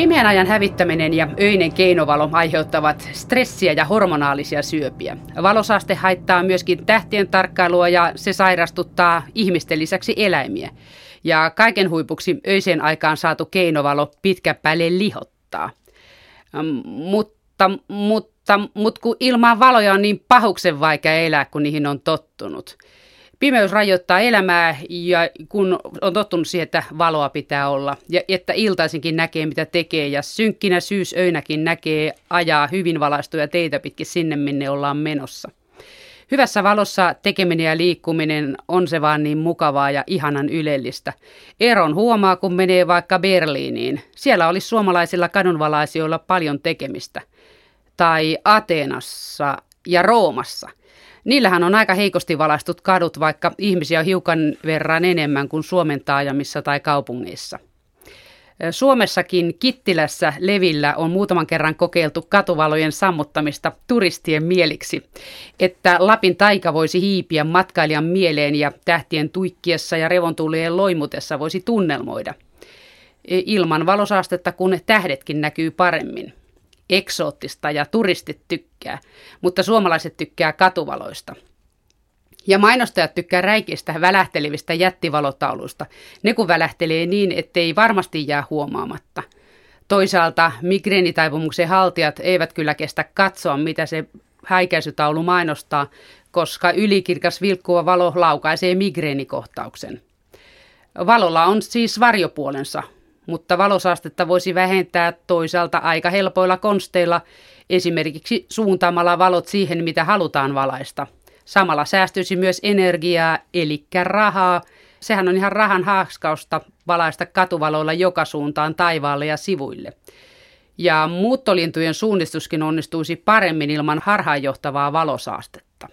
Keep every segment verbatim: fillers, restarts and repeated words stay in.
Pimeän ajan hävittäminen ja öinen keinovalo aiheuttavat stressiä ja hormonaalisia syöpiä. Valosaste haittaa myöskin tähtien tarkkailua ja se sairastuttaa ihmisten lisäksi eläimiä. Ja kaiken huipuksi öiseen aikaan saatu keinovalo pitkä päälle lihottaa. Mutta, mutta, mutta kun ilman valoja on niin pahuksen vaikea elää, kun niihin on tottunut. Pimeys rajoittaa elämää ja kun on tottunut siihen, että valoa pitää olla ja että iltaisinkin näkee mitä tekee ja synkkinä syysöinäkin näkee ajaa hyvin valaistuja teitä pitkin sinne minne ollaan menossa. Hyvässä valossa tekeminen ja liikkuminen on se vaan niin mukavaa ja ihanan ylellistä. Eron huomaa kun menee vaikka Berliiniin. Siellä olisi suomalaisilla kadunvalaisijoilla paljon tekemistä. Tai Ateenassa ja Roomassa. Niillähän on aika heikosti valaistut kadut, vaikka ihmisiä on hiukan verran enemmän kuin Suomen taajamissa tai kaupungeissa. Suomessakin Kittilässä Levillä on muutaman kerran kokeiltu katuvalojen sammuttamista turistien mieliksi, että Lapin taika voisi hiipiä matkailijan mieleen ja tähtien tuikkiessa ja revontuulien loimutessa voisi tunnelmoida. Ilman valosaastetta kun tähdetkin näkyy paremmin. Eksoottista ja turistit tykkää, mutta suomalaiset tykkää katuvaloista. Ja mainostajat tykkää räikeistä välähtelevistä jättivalotauluista. Ne kun välähtelee niin, ettei varmasti jää huomaamatta. Toisaalta migreenitaipumuksen haltijat eivät kyllä kestä katsoa, mitä se häikäisytaulu mainostaa, koska ylikirkas vilkkuva valo laukaisee migreenikohtauksen. Valolla on siis varjopuolensa. Mutta valosaastetta voisi vähentää toisaalta aika helpoilla konsteilla, esimerkiksi suuntaamalla valot siihen, mitä halutaan valaista. Samalla säästyisi myös energiaa, eli rahaa. Sehän on ihan rahan haaskausta valaista katuvaloilla joka suuntaan taivaalle ja sivuille. Ja muuttolintujen suunnistuskin onnistuisi paremmin ilman harhaanjohtavaa valosaastetta.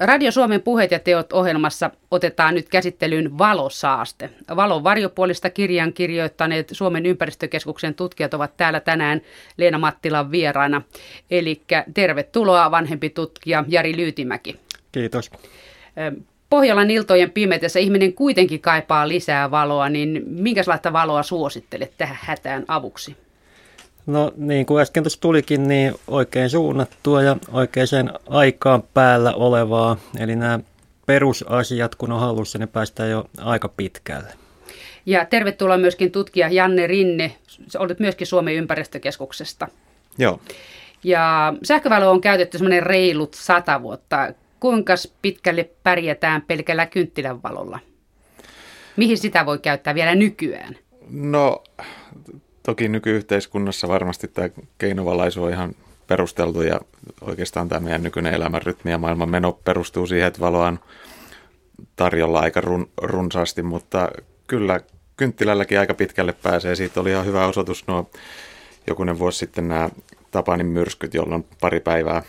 Radio Suomen puheet ja teot -ohjelmassa otetaan nyt käsittelyyn valosaaste. Valon varjopuolista kirjan kirjoittaneet Suomen ympäristökeskuksen tutkijat ovat täällä tänään Leena Mattilan vieraana. Eli tervetuloa vanhempi tutkija Jari Lyytimäki. Kiitos. Pohjolan iltojen pimeydessä ihminen kuitenkin kaipaa lisää valoa, niin minkälaista valoa suosittelet tähän hätään avuksi? No niin kuin äsken tuossa tulikin, niin oikein suunnattua ja oikeaan aikaan päällä olevaa. Eli nämä perusasiat, kun on hallussa, niin päästään jo aika pitkälle. Ja tervetuloa myöskin tutkija Janne Rinne. Olet myöskin Suomen ympäristökeskuksesta. Joo. Ja sähkövaloa on käytetty semmoinen reilut sata vuotta. Kuinka pitkälle pärjätään pelkällä kynttilän valolla? Mihin sitä voi käyttää vielä nykyään? No... Toki nykyyhteiskunnassa varmasti tämä keinovalaisu on ihan perusteltu ja oikeastaan tämä meidän nykyinen elämänrytmi ja maailman meno perustuu siihen, että valoa on tarjolla aika run, runsaasti, mutta kyllä kynttilälläkin aika pitkälle pääsee. Siitä oli ihan hyvä osoitus nuo jokunen vuosi sitten nämä Tapanin myrskyt, jolloin pari päivää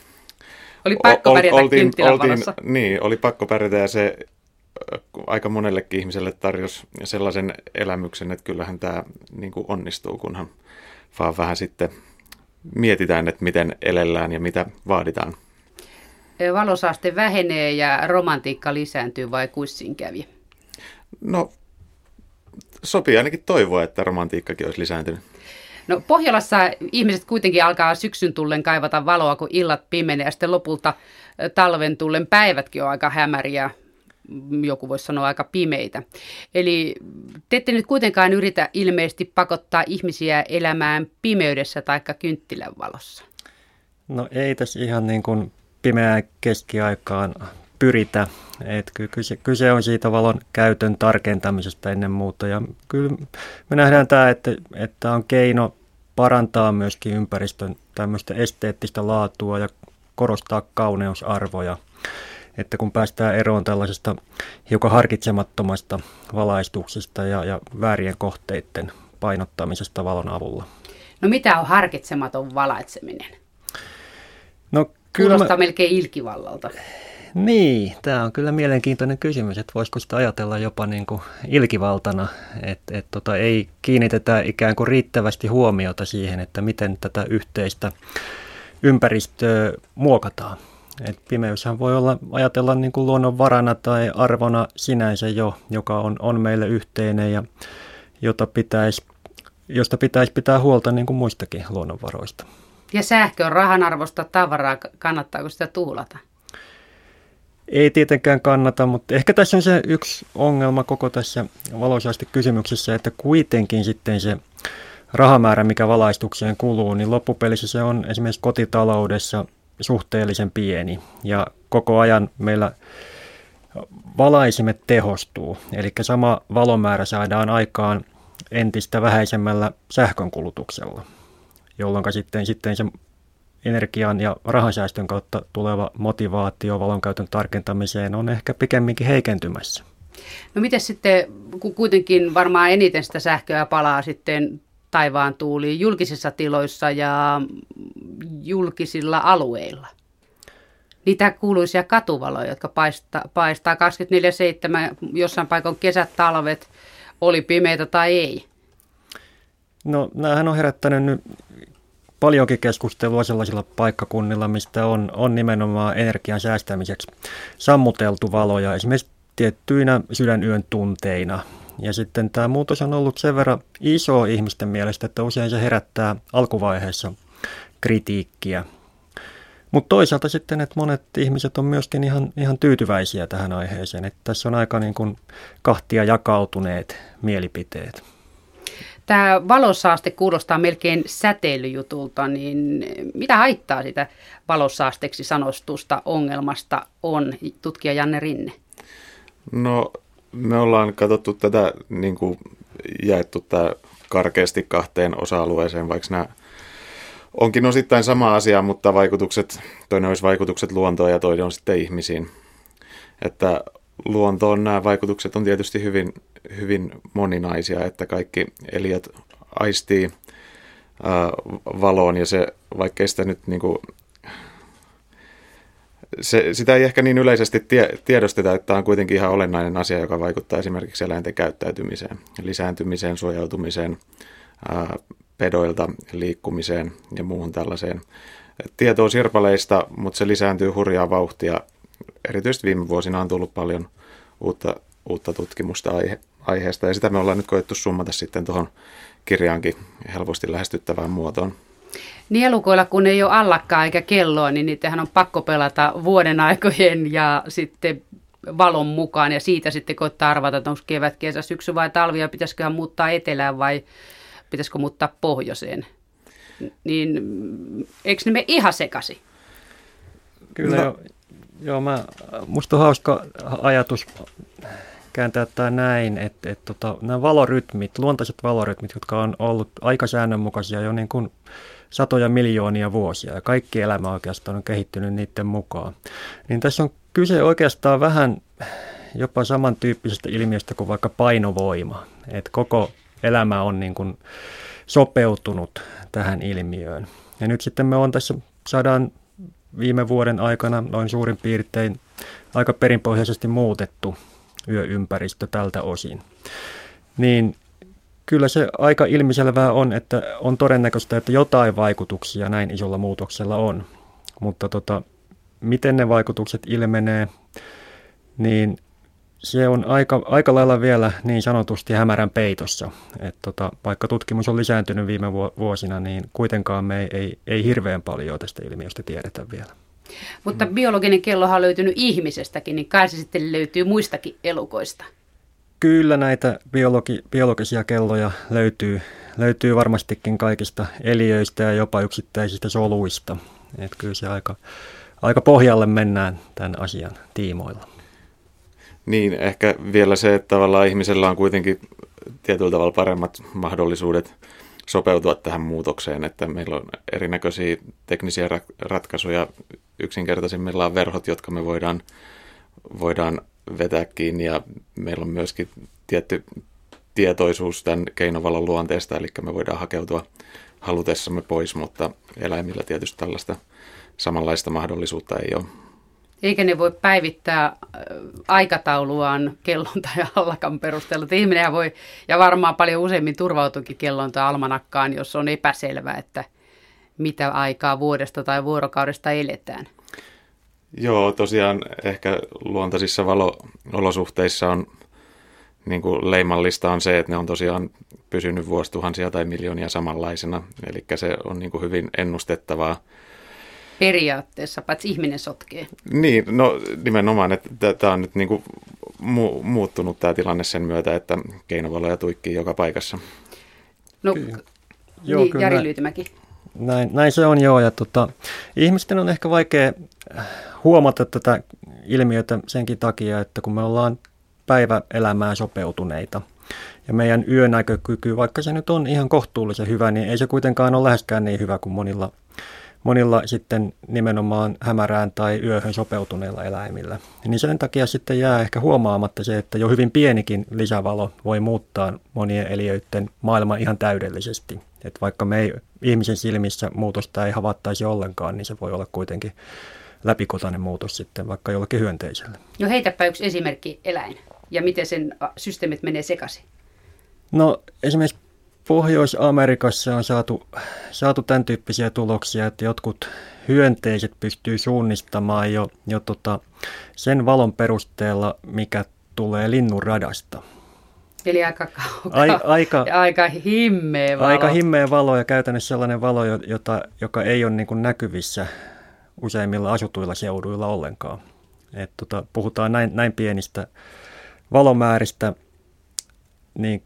oli pakko pärjätä oltiin, kynttilän valossa. Oltiin, niin, oli pakko pärjätä ja se aika monellekin ihmiselle tarjosi sellaisen elämyksen, että kyllähän tämä niin kuin onnistuu, kunhan vaan vähän sitten mietitään, että miten elellään ja mitä vaaditaan. Valosaaste vähenee ja romantiikka lisääntyy vai kuissin kävi? No sopii ainakin toivoa, että romantiikkakin olisi lisääntynyt. No Pohjolassa ihmiset kuitenkin alkaa syksyn tullen kaivata valoa, kun illat pimenee ja sitten lopulta talven tullen päivätkin on aika hämäriä. Joku voisi sanoa aika pimeitä. Eli te ette nyt kuitenkaan yritä ilmeisesti pakottaa ihmisiä elämään pimeydessä tai kynttilän valossa. No ei tässä ihan niin kuin pimeään keskiaikaan pyritä. Et kyse, kyse on siitä valon käytön tarkentamisesta ennen muuta. Ja kyllä me nähdään tämä, että tämä on keino parantaa myöskin ympäristön tämmöistä esteettistä laatua ja korostaa kauneusarvoja. Että kun päästään eroon tällaisesta hiukan harkitsemattomasta valaistuksesta ja, ja väärien kohteiden painottamisesta valon avulla. No mitä on harkitsematon valaitseminen? No, kyllä kuulostaa mä... melkein ilkivallalta. Niin, tämä on kyllä mielenkiintoinen kysymys, että voisiko sitä ajatella jopa niin kuin ilkivaltana, että et tota, ei kiinnitetä ikään kuin riittävästi huomiota siihen, että miten tätä yhteistä ympäristöä muokataan. Et pimeyshän voi olla, ajatella niin kuin luonnonvarana tai arvona sinänsä jo, joka on, on meille yhteinen ja jota pitäisi josta pitäisi pitää huolta niin kuin muistakin luonnonvaroista. Ja sähkö on rahanarvoista tavaraa, kannattaako sitä tuulata? Ei tietenkään kannata, mutta ehkä tässä on se yksi ongelma koko tässä valoisasti kysymyksessä, että kuitenkin sitten se rahamäärä, mikä valaistukseen kuluu, niin loppupelissä se on esimerkiksi kotitaloudessa suhteellisen pieni ja koko ajan meillä valaisimet tehostuu, eli sama valomäärä saadaan aikaan entistä vähäisemmällä sähkönkulutuksella, jolloin sitten, sitten se energian ja rahasäästön kautta tuleva motivaatio valonkäytön tarkentamiseen on ehkä pikemminkin heikentymässä. No miten sitten, kun kuitenkin varmaan eniten sitä sähköä palaa sitten taivaan tuuliin julkisissa tiloissa ja julkisilla alueilla? Niitä kuuluisia katuvaloja, jotka paistaa, paistaa kaksikymmentäneljä seitsemän, jossain paikon kesät, talvet, oli pimeitä tai ei. No näähän on herättänyt nyt paljonkin keskustelua sellaisilla paikkakunnilla, mistä on, on nimenomaan energian säästämiseksi sammuteltu valoja, esimerkiksi tiettyinä sydänyön tunteina. Ja sitten tämä muutos on ollut sen verran iso ihmisten mielestä, että usein se herättää alkuvaiheessa kritiikkiä. Mutta toisaalta sitten, että monet ihmiset on myöskin ihan, ihan tyytyväisiä tähän aiheeseen, että tässä on aika niin kuin kahtia jakautuneet mielipiteet. Tämä valossaaste kuulostaa melkein säteilyjutulta, niin mitä haittaa sitä valossaasteeksi sanotusta ongelmasta on, tutkija Janne Rinne? No me ollaan katsottu tätä, niin kuin jaettu tämä karkeasti kahteen osa-alueeseen, vaikka nämä onkin osittain sama asia, mutta vaikutukset, toinen olisi vaikutukset luontoon ja toinen on sitten ihmisiin. Että luontoon nämä vaikutukset on tietysti hyvin, hyvin moninaisia, että kaikki eliöt aistii ää, valoon ja se, vaikkei sitä nyt niin kuin, se, sitä ei ehkä niin yleisesti tie, tiedosteta, että tämä on kuitenkin ihan olennainen asia, joka vaikuttaa esimerkiksi eläinten käyttäytymiseen, lisääntymiseen, suojautumiseen, ää, pedoilta liikkumiseen ja muuhun tällaiseen. Tietoa sirpaleista, mutta se lisääntyy hurjaa vauhtia. Erityisesti viime vuosina on tullut paljon uutta, uutta tutkimusta aihe, aiheesta ja sitä me ollaan nyt koettu summata sitten tuohon kirjaankin helposti lähestyttävään muotoon. Nielukoilla kun ei ole allakkaa eikä kelloa, niin niitähän on pakko pelata vuoden aikojen ja sitten valon mukaan ja siitä sitten koittaa arvata, että onko kevät, kesä, syksy vai talvi ja pitäisiköhän muuttaa etelään vai pitäisikö muuttaa pohjoiseen, niin eikö ne mene ihan sekaisin? Kyllä, no. jo, joo, mä, musta on hauska ajatus kääntää tämä näin, että et, tota, nämä valorytmit, luontaiset valorytmit, jotka on ollut aika säännönmukaisia jo niin kuin satoja miljoonia vuosia, ja kaikki elämä oikeastaan on kehittynyt niiden mukaan, niin tässä on kyse oikeastaan vähän jopa samantyyppisestä ilmiöstä kuin vaikka painovoima, että koko elämä on niin kuin sopeutunut tähän ilmiöön. Ja nyt sitten me on tässä saadaan viime vuoden aikana noin suurin piirtein aika perinpohjaisesti muutettu yöympäristö tältä osin. Niin kyllä se aika ilmiselvää on, että on todennäköistä, että jotain vaikutuksia näin isolla muutoksella on. Mutta tota, miten ne vaikutukset ilmenee, niin se on aika, aika lailla vielä niin sanotusti hämärän peitossa. Et tota, vaikka tutkimus on lisääntynyt viime vuosina, niin kuitenkaan me ei, ei, ei hirveän paljon tästä ilmiöstä tiedetä vielä. Mutta biologinen kellohan on löytynyt ihmisestäkin, niin kai se sitten löytyy muistakin elukoista. Kyllä näitä biologi, biologisia kelloja löytyy, löytyy varmastikin kaikista eliöistä ja jopa yksittäisistä soluista. Et kyllä se aika, aika pohjalle mennään tämän asian tiimoilla. Niin, ehkä vielä se, että tavallaan ihmisellä on kuitenkin tietyllä tavalla paremmat mahdollisuudet sopeutua tähän muutokseen, että meillä on erinäköisiä teknisiä ratkaisuja, yksinkertaisimmilla on verhot, jotka me voidaan, voidaan vetää kiinni ja meillä on myöskin tietty tietoisuus tämän keinovalon luonteesta, eli me voidaan hakeutua halutessamme pois, mutta eläimillä tietysti tällaista samanlaista mahdollisuutta ei ole. Eikä ne voi päivittää aikatauluaan kellon tai allakan perusteella. Että ihminenhän voi, ja varmaan paljon useimmin turvautuukin kellon tai almanakkaan, jos on epäselvä, että mitä aikaa vuodesta tai vuorokaudesta eletään. Joo, tosiaan ehkä luontaisissa valo-olosuhteissa on niin kuin leimallista on se, että ne on tosiaan pysynyt vuosituhansia tai miljoonia samanlaisena. Eli se on niin kuin hyvin ennustettavaa. Periaatteessa, paitsi ihminen sotkee. Niin, no nimenomaan, että tämä on nyt niin kuin mu- muuttunut tämä tilanne sen myötä, että keinovaloja tuikkii joka paikassa. No, kyllä. Joo, niin, kyllä Jari Lyytimäki. Näin, näin se on joo, ja tota, ihmisten on ehkä vaikea huomata tätä ilmiötä senkin takia, että kun me ollaan päiväelämään sopeutuneita ja meidän yönäkökyky, vaikka se nyt on ihan kohtuullisen hyvä, niin ei se kuitenkaan ole läheskään niin hyvä kuin monilla, monilla sitten nimenomaan hämärään tai yöhön sopeutuneilla eläimillä. Niin sen takia sitten jää ehkä huomaamatta se, että jo hyvin pienikin lisävalo voi muuttaa monien eliöiden maailman ihan täydellisesti. Että vaikka me ei ihmisen silmissä muutosta ei havaittaisi ollenkaan, niin se voi olla kuitenkin läpikotainen muutos sitten vaikka jollakin hyönteisellä. No heitäpä yksi esimerkki eläin ja miten sen systeemit menee sekaisin. No esimerkiksi Pohjois-Amerikassa on saatu, saatu tämän tyyppisiä tuloksia, että jotkut hyönteiset pystyy suunnistamaan jo, jo tota sen valon perusteella, mikä tulee linnun radasta. Eli aika kaukaa, Ai, aika, aika himmeä valo. Aika himmeä valo ja käytännössä sellainen valo, jota, joka ei ole niin kuin näkyvissä useimmilla asutuilla seuduilla ollenkaan. Et tota, puhutaan näin, näin pienistä valomääristä, niin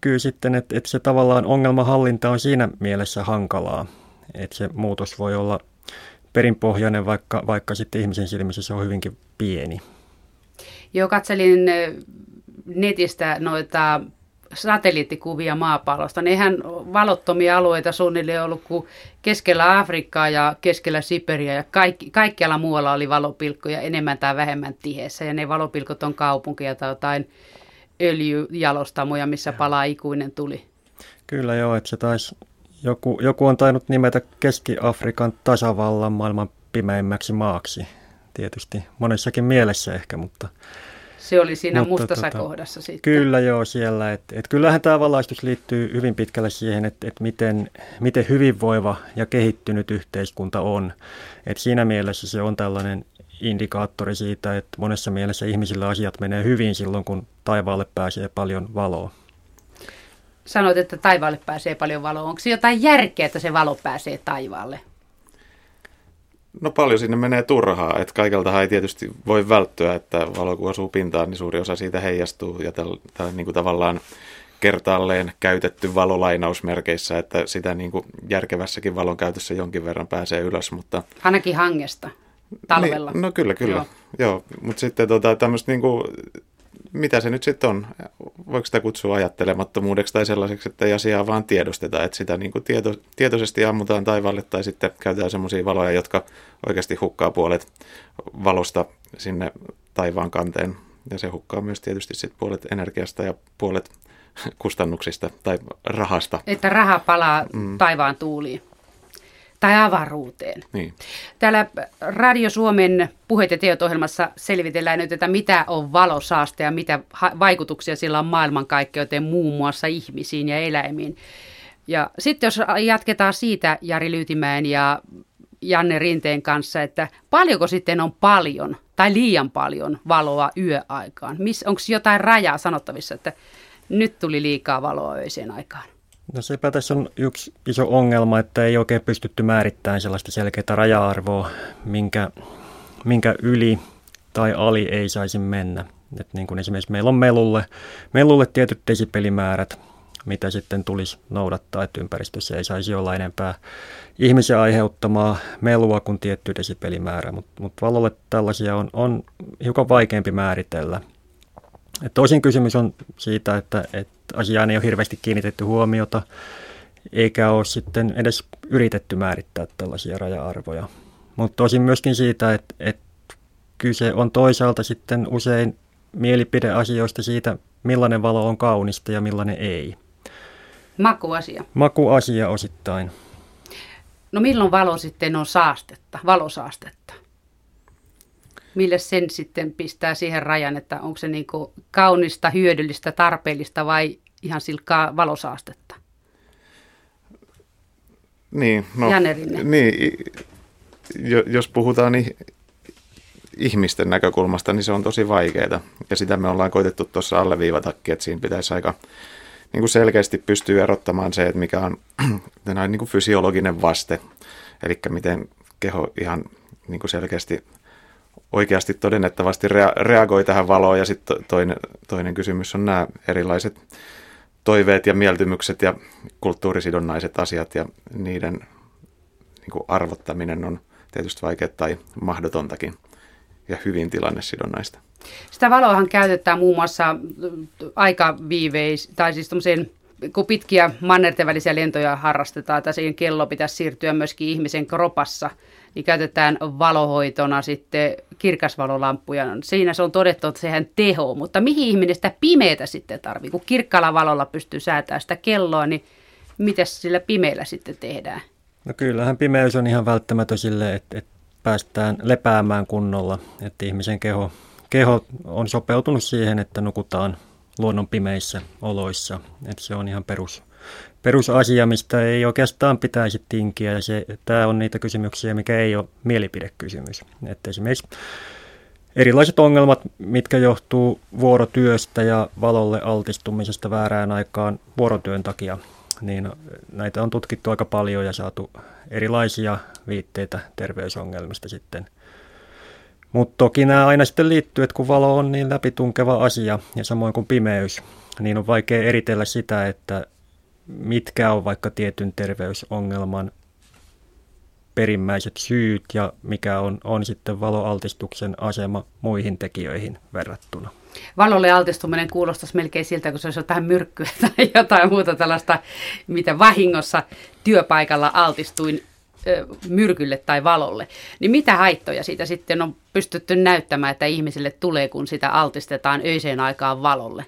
kyllä sitten, että et se tavallaan ongelmahallinta on siinä mielessä hankalaa, että se muutos voi olla perinpohjainen, vaikka, vaikka sitten ihmisen silmissä se on hyvinkin pieni. Joo, katselin netistä noita satelliittikuvia maapallosta. Nehän valottomia alueita suunnilleen ollut kuin keskellä Afrikkaa ja keskellä Siperiaa ja kaikki, kaikkialla muualla oli valopilkkoja enemmän tai vähemmän tiheessä ja ne valopilkot on kaupunkia tai jotain öljyjalostamoja, missä palaa ikuinen tuli. Kyllä joo, että se taisi, joku, joku on tainnut nimetä Keski-Afrikan tasavallan maailman pimeimmäksi maaksi tietysti monessakin mielessä ehkä, mutta se oli siinä Mutta, mustassa tota, kohdassa sitten. Kyllä joo siellä. Et, et kyllähän tämä valaistus liittyy hyvin pitkälle siihen, että et miten, miten hyvinvoiva ja kehittynyt yhteiskunta on. Et siinä mielessä se on tällainen indikaattori siitä, että monessa mielessä ihmisillä asiat menee hyvin silloin, kun taivaalle pääsee paljon valoa. Sanoit, että taivaalle pääsee paljon valoa. Onko se jotain järkeä, että se valo pääsee taivaalle? No paljon sinne menee turhaa, että kaikeltahan ei tietysti voi välttyä, että valo kun osuu pintaan, niin suuri osa siitä heijastuu ja tämä niin kuin tavallaan kertaalleen käytetty valolainausmerkeissä, että sitä niin kuin järkevässäkin valon käytössä jonkin verran pääsee ylös, mutta ainakin hangesta talvella. Niin, no kyllä, kyllä. Joo, Joo. Mutta sitten tota, tämmöistä niin kuin, mitä se nyt sitten on? Voiko sitä kutsua ajattelemattomuudeksi tai sellaiseksi, että ei asiaa vaan tiedosteta, että sitä niin kuin tieto, tietoisesti ammutaan taivaalle tai sitten käytetään semmoisia valoja, jotka oikeasti hukkaa puolet valosta sinne taivaan kanteen. Ja se hukkaa myös tietysti sit puolet energiasta ja puolet kustannuksista tai rahasta. Että raha palaa mm. taivaan tuuliin. Tai avaruuteen. Niin. Täällä Radio Suomen puheet ja teot -ohjelmassa selvitellään nyt, että mitä on valosaaste ja mitä vaikutuksia sillä on maailmankaikkeuteen, muun muassa ihmisiin ja eläimiin. Ja sitten jos jatketaan siitä Jari Lyytimäen ja Janne Rinteen kanssa, että paljonko sitten on paljon tai liian paljon valoa yöaikaan? Onko jotain rajaa sanottavissa, että nyt tuli liikaa valoa öiseen aikaan? No sepä tässä on yksi iso ongelma, että ei oikein pystytty määrittämään sellaista selkeää raja-arvoa, minkä, minkä yli tai ali ei saisi mennä. Et niin kuin esimerkiksi meillä on melulle, melulle tietyt desibelimäärät, mitä sitten tulisi noudattaa, että ympäristössä ei saisi olla enempää ihmisen aiheuttamaa melua kuin tietty desibelimäärä, mutta mut valolle tällaisia on, on hiukan vaikeampi määritellä. Et tosin kysymys on siitä, että, että asiaan ei ole hirveästi kiinnitetty huomiota, eikä ole sitten edes yritetty määrittää tällaisia raja-arvoja. Mutta tosin myöskin siitä, että, että kyse on toisaalta sitten usein mielipideasioista siitä, millainen valo on kaunista ja millainen ei. Makuasia. Makuasia osittain. No milloin valo sitten on saastetta, valosaastetta? Mille sen sitten pistää siihen rajan, että onko se niin kuin kaunista, hyödyllistä, tarpeellista vai ihan silkkaa valosaastetta? Niin, no, Janne Rinne. Niin, jos puhutaan ihmisten näkökulmasta, niin se on tosi vaikeaa. Ja sitä me ollaan koitettu tuossa alleviivatakin, että siinä pitäisi aika niin kuin selkeästi pystyä erottamaan se, että mikä on niin kuin fysiologinen vaste. Eli miten keho ihan niin kuin selkeästi, oikeasti todennettavasti rea- reagoi tähän valoon. Ja sitten toinen, toinen kysymys on nämä erilaiset toiveet ja mieltymykset ja kulttuurisidonnaiset asiat ja niiden niin kuin arvottaminen on tietysti vaikeaa tai mahdotontakin ja hyvin tilannesidonnaista. Sitä valoahan käytetään muun muassa aikaviiveisiin, tai siis tuollaiseen, kun pitkiä mannerten välisiä lentoja harrastetaan, tai siihen kello pitäisi siirtyä myöskin ihmisen kropassa, niin käytetään valohoitona sitten kirkasvalolampuja. Siinä se on todettu, että sehän teho, mutta mihin ihminen sitä pimeätä sitten tarvitsee? Kun kirkkaalla valolla pystyy säätämään sitä kelloa, niin mitä sillä pimeällä sitten tehdään? No kyllähän pimeys on ihan välttämätön sille, että, että päästään lepäämään kunnolla, että ihmisen keho, keho on sopeutunut siihen, että nukutaan luonnon pimeissä oloissa. Että se on ihan perus, perusasia, mistä ei oikeastaan pitäisi tinkiä. Ja se, tämä on niitä kysymyksiä, mikä ei ole mielipidekysymys. Että esimerkiksi erilaiset ongelmat, mitkä johtuu vuorotyöstä ja valolle altistumisesta väärään aikaan vuorotyön takia, niin näitä on tutkittu aika paljon ja saatu erilaisia viitteitä terveysongelmista sitten. Mutta toki nämä aina sitten liittyy, että kun valo on niin läpitunkeva asia ja samoin kuin pimeys, niin on vaikea eritellä sitä, että mitkä on vaikka tietyn terveysongelman perimmäiset syyt ja mikä on, on sitten valoaltistuksen asema muihin tekijöihin verrattuna. Valolle altistuminen kuulostaisi melkein siltä, kun se olisi vähän myrkkyä tai jotain muuta tällaista, mitä vahingossa työpaikalla altistuin myrkylle tai valolle. Niin mitä haittoja siitä sitten on pystytty näyttämään, että ihmisille tulee, kun sitä altistetaan öiseen aikaan valolle?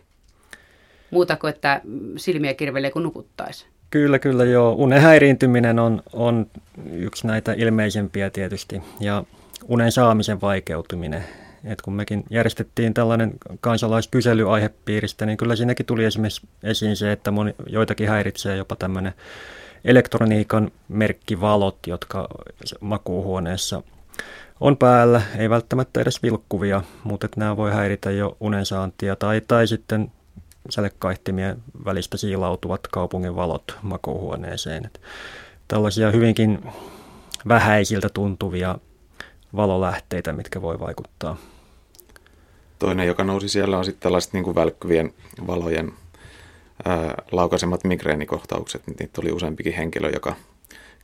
Muuta kuin, että silmiä kirvelee, kun nukuttaisi. Kyllä, kyllä joo. Unen häiriintyminen on, on yksi näitä ilmeisempiä tietysti ja unen saamisen vaikeutuminen. Et kun mekin järjestettiin tällainen kansalaiskysely aihepiiristä, niin kyllä siinäkin tuli esimerkiksi esiin se, että moni, joitakin häiritsee jopa tämmöinen elektroniikan merkkivalot, jotka makuuhuoneessa on päällä, ei välttämättä edes vilkkuvia, mutta nämä voi häiritä jo unensaantia tai, tai sitten sälekaihtimien välistä siilautuvat kaupungin valot makuuhuoneeseen. Et tällaisia hyvinkin vähäisiltä tuntuvia valolähteitä, mitkä voi vaikuttaa. Toinen, joka nousi siellä, on sitten tällaiset niin kuin välkkyvien valojen ää, laukaisemat migreenikohtaukset. Niitä oli useampikin henkilö, joka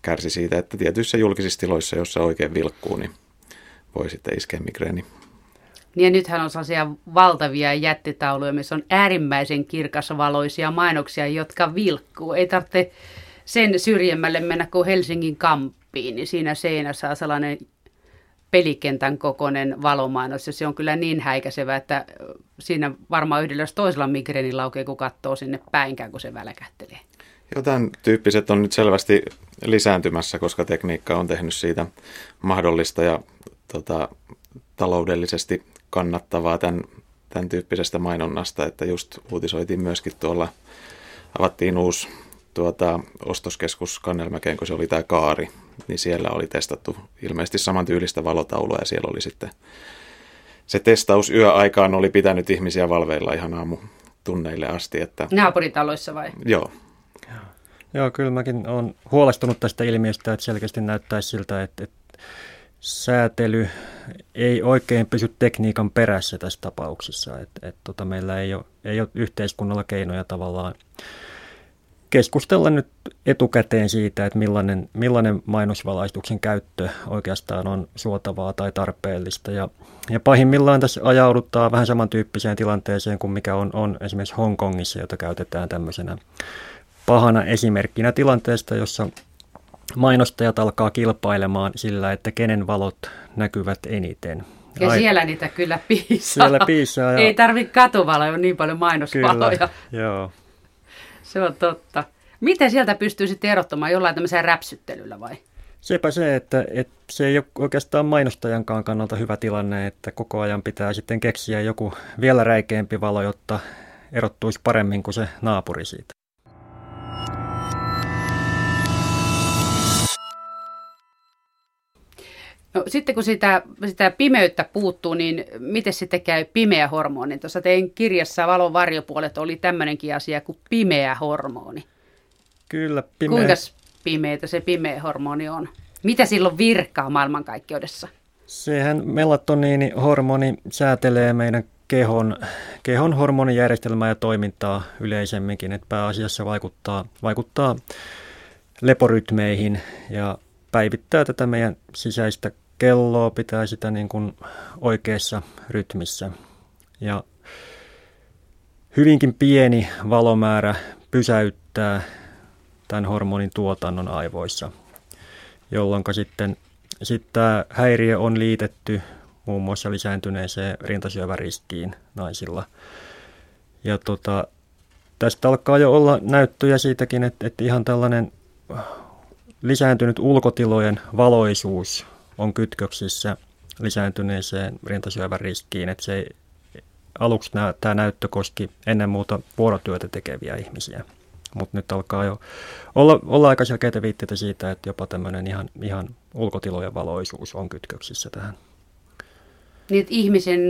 kärsi siitä, että tietyissä julkisissa tiloissa, joissa oikein vilkkuu, niin voi sitten iskeä migreeni. Niin ja nythän on sellaisia valtavia jättitauluja, missä on äärimmäisen kirkasvaloisia mainoksia, jotka vilkkuu. Ei tarvitse sen syrjemmälle mennä kuin Helsingin Kamppiin, niin siinä seinässä on sellainen pelikentän kokoinen valomainos, ja se on kyllä niin häikäisevä, että siinä varmaan yhdellä toisella migreeni laukee, kun katsoo sinne päinkään, kun se väläkähtelee. Jotain tyyppiset on nyt selvästi lisääntymässä, koska tekniikka on tehnyt siitä mahdollista ja tota, taloudellisesti kannattavaa tämän, tämän tyyppisestä mainonnasta, että just uutisoitiin myöskin tuolla, avattiin uusi tuota, ostoskeskus Kannelmäkeen, kun se oli tämä Kaari, niin siellä oli testattu ilmeisesti samantyylistä valotaulua ja siellä oli sitten se testaus yöaikaan oli pitänyt ihmisiä valveilla ihan aamutunneille asti. Että naapuritaloissa vai? Joo. Joo, Joo kyllä mäkin olen huolestunut tästä ilmiöstä, että selkeästi näyttäisi siltä, että, että säätely ei oikein pysy tekniikan perässä tässä tapauksessa. Et, et, tota, meillä ei ole, ei ole yhteiskunnalla keinoja tavallaan keskustella nyt etukäteen siitä, että millainen, millainen mainosvalaistuksen käyttö oikeastaan on suotavaa tai tarpeellista. Ja, ja pahimmillaan tässä ajauduttaa vähän samantyyppiseen tilanteeseen kuin mikä on, on esimerkiksi Hongkongissa, jota käytetään tämmöisenä pahana esimerkkinä tilanteesta, jossa mainostajat alkaa kilpailemaan sillä, että kenen valot näkyvät eniten. Ja siellä niitä kyllä piisaa. Siellä piisaa ja ei tarvitse katuvaloja, on niin paljon mainosvaloja. Kyllä, joo. Se on totta. Miten sieltä pystyy sitten erottamaan jollain tämmöisellä räpsyttelyllä vai? Sepä se, että, että se ei ole oikeastaan mainostajankaan kannalta hyvä tilanne, että koko ajan pitää sitten keksiä joku vielä räikeämpi valo, jotta erottuisi paremmin kuin se naapuri siitä. No sitten kun sitä, sitä pimeyttä puuttuu, niin miten sitten käy pimeä hormoni? Tuossa teidän kirjassa Valon varjopuolet oli tämmöinenkin asia kuin pimeä hormoni. Kyllä, pimeä. Kuinka pimeätä se pimeä hormoni on? Mitä silloin virkaa maailmankaikkeudessa? Sehän melatoniinihormoni säätelee meidän kehon, kehon hormonijärjestelmää ja toimintaa yleisemminkin. Että pääasiassa vaikuttaa, vaikuttaa leporytmeihin ja päivittää tätä meidän sisäistä kelloa, pitää sitä niin kuin oikeassa rytmissä. Ja hyvinkin pieni valomäärä pysäyttää tämän hormonin tuotannon aivoissa, jolloin sitten Sitten tämä häiriö on liitetty muun muassa lisääntyneeseen rintasyöväristiin naisilla. Ja tota, tästä alkaa jo olla näyttöjä siitäkin, että, että ihan tällainen lisääntynyt ulkotilojen valoisuus on kytköksissä lisääntyneeseen rintasyöväriskiin. Että se ei, aluksi nää, tämä näyttö koski ennen muuta vuorotyötä tekeviä ihmisiä. Mutta nyt alkaa jo olla, olla aika selkeitä viitteitä siitä, että jopa tämmöinen ihan, ihan ulkotilojen valoisuus on kytköksissä tähän. Niin, että ihmisen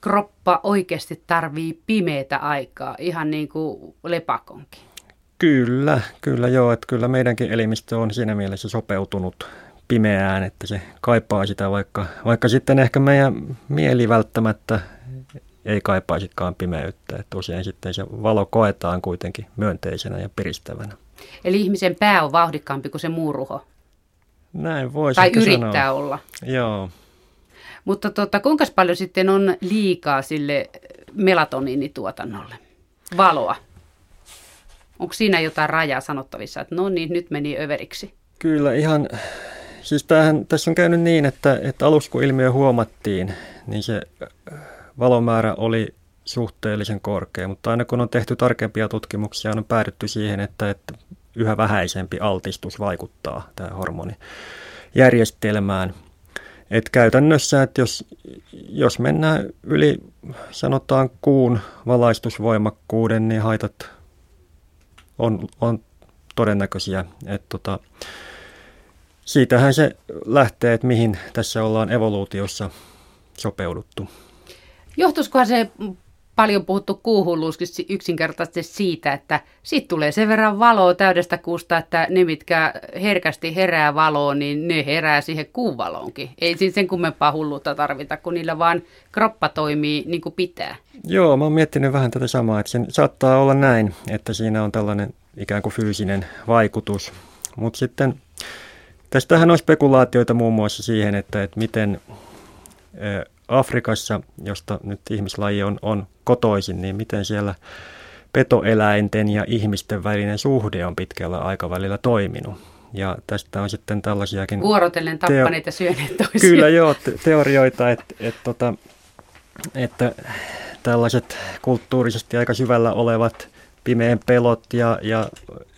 kroppa oikeasti tarvii pimeätä aikaa, ihan niin kuin lepakonkin. Kyllä, kyllä joo, että kyllä meidänkin elimistö on siinä mielessä sopeutunut pimeään, että se kaipaa sitä, vaikka, vaikka sitten ehkä meidän mieli välttämättä ei kaipaisikaan pimeyttä, että usein sitten se valo koetaan kuitenkin myönteisenä ja piristävänä. Eli ihmisen pää on vauhdikkaampi kuin se muu ruho? Näin voisi sanoa. Tai yrittää olla. Joo. Mutta tota, kuinka paljon sitten on liikaa sille melatoniinituotannolle valoa? Onko siinä jotain rajaa sanottavissa, että no niin, nyt meni överiksi? Kyllä ihan, siis tämähän, tässä on käynyt niin, että, että aluksi kun ilmiö huomattiin, niin se valomäärä oli suhteellisen korkea, mutta aina kun on tehty tarkempia tutkimuksia, on päädytty siihen, että, että yhä vähäisempi altistus vaikuttaa tähän hormonijärjestelmään. Et käytännössä, että jos, jos mennään yli sanotaan kuun valaistusvoimakkuuden, niin haitat on, on todennäköisiä. Et tota, siitähän se lähtee, että mihin tässä ollaan evoluutiossa sopeuduttu. Johtuisikohan se paljon puhuttu kuuhulluuskin yksinkertaisesti siitä, että siitä tulee sen verran valoa täydestä kuusta, että ne, mitkä herkästi herää valoon, niin ne herää siihen kuuvaloonkin. Ei siis sen kummempaa hulluutta tarvita, kun niillä vaan kroppa toimii niin kuin pitää. Joo, mä oon miettinyt vähän tätä samaa, että sen saattaa olla näin, että siinä on tällainen ikään kuin fyysinen vaikutus. Mutta sitten tästähän on spekulaatioita muun muassa siihen, että, että miten Afrikassa, josta nyt ihmislaji on, on kotoisin, niin miten siellä petoeläinten ja ihmisten välinen suhde on pitkällä aikavälillä toiminut. Ja tästä on sitten tällaisiakin vuorotellen tappaneet teo- ja syöneet toisiaan. Kyllä joo, te- teorioita, että et, tota, että tällaiset kulttuurisesti aika syvällä olevat pimeän pelot ja, ja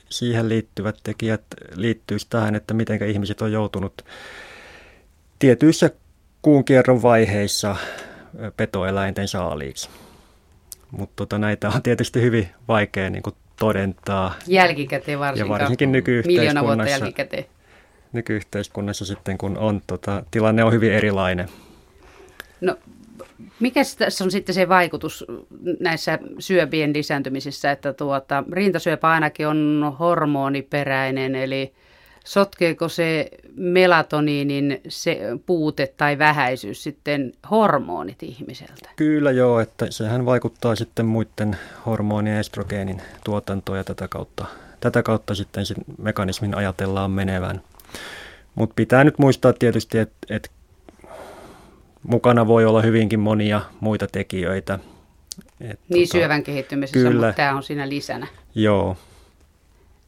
siihen liittyvät tekijät liittyisi tähän, että miten ihmiset on joutunut tietyissä kuun kierron vaiheissa petoeläinten saaliiksi. Mutta tota, näitä on tietysti hyvin vaikea niin kuin todentaa. Jälkikäteen varsinkin. Ja varsinkin nyky-yhteiskunnassa, miljoona vuotta jälkikäteen. Nyky-yhteiskunnassa sitten, kun on, tota, tilanne on hyvin erilainen. No, mikä tässä on sitten se vaikutus näissä syöpien lisääntymisissä, että tuota, rintasyöpä ainakin on hormoniperäinen, eli sotkeeko se melatoniinin se puute tai vähäisyys sitten hormonit ihmiseltä? Kyllä joo, että sehän vaikuttaa sitten muiden hormonien ja estrogeenin tuotantoon ja tätä kautta, tätä kautta sitten sen mekanismin ajatellaan menevän. Mutta pitää nyt muistaa tietysti, että et mukana voi olla hyvinkin monia muita tekijöitä. Et niin tota, syövän kehittymisessä, mutta tämä on siinä lisänä. Joo.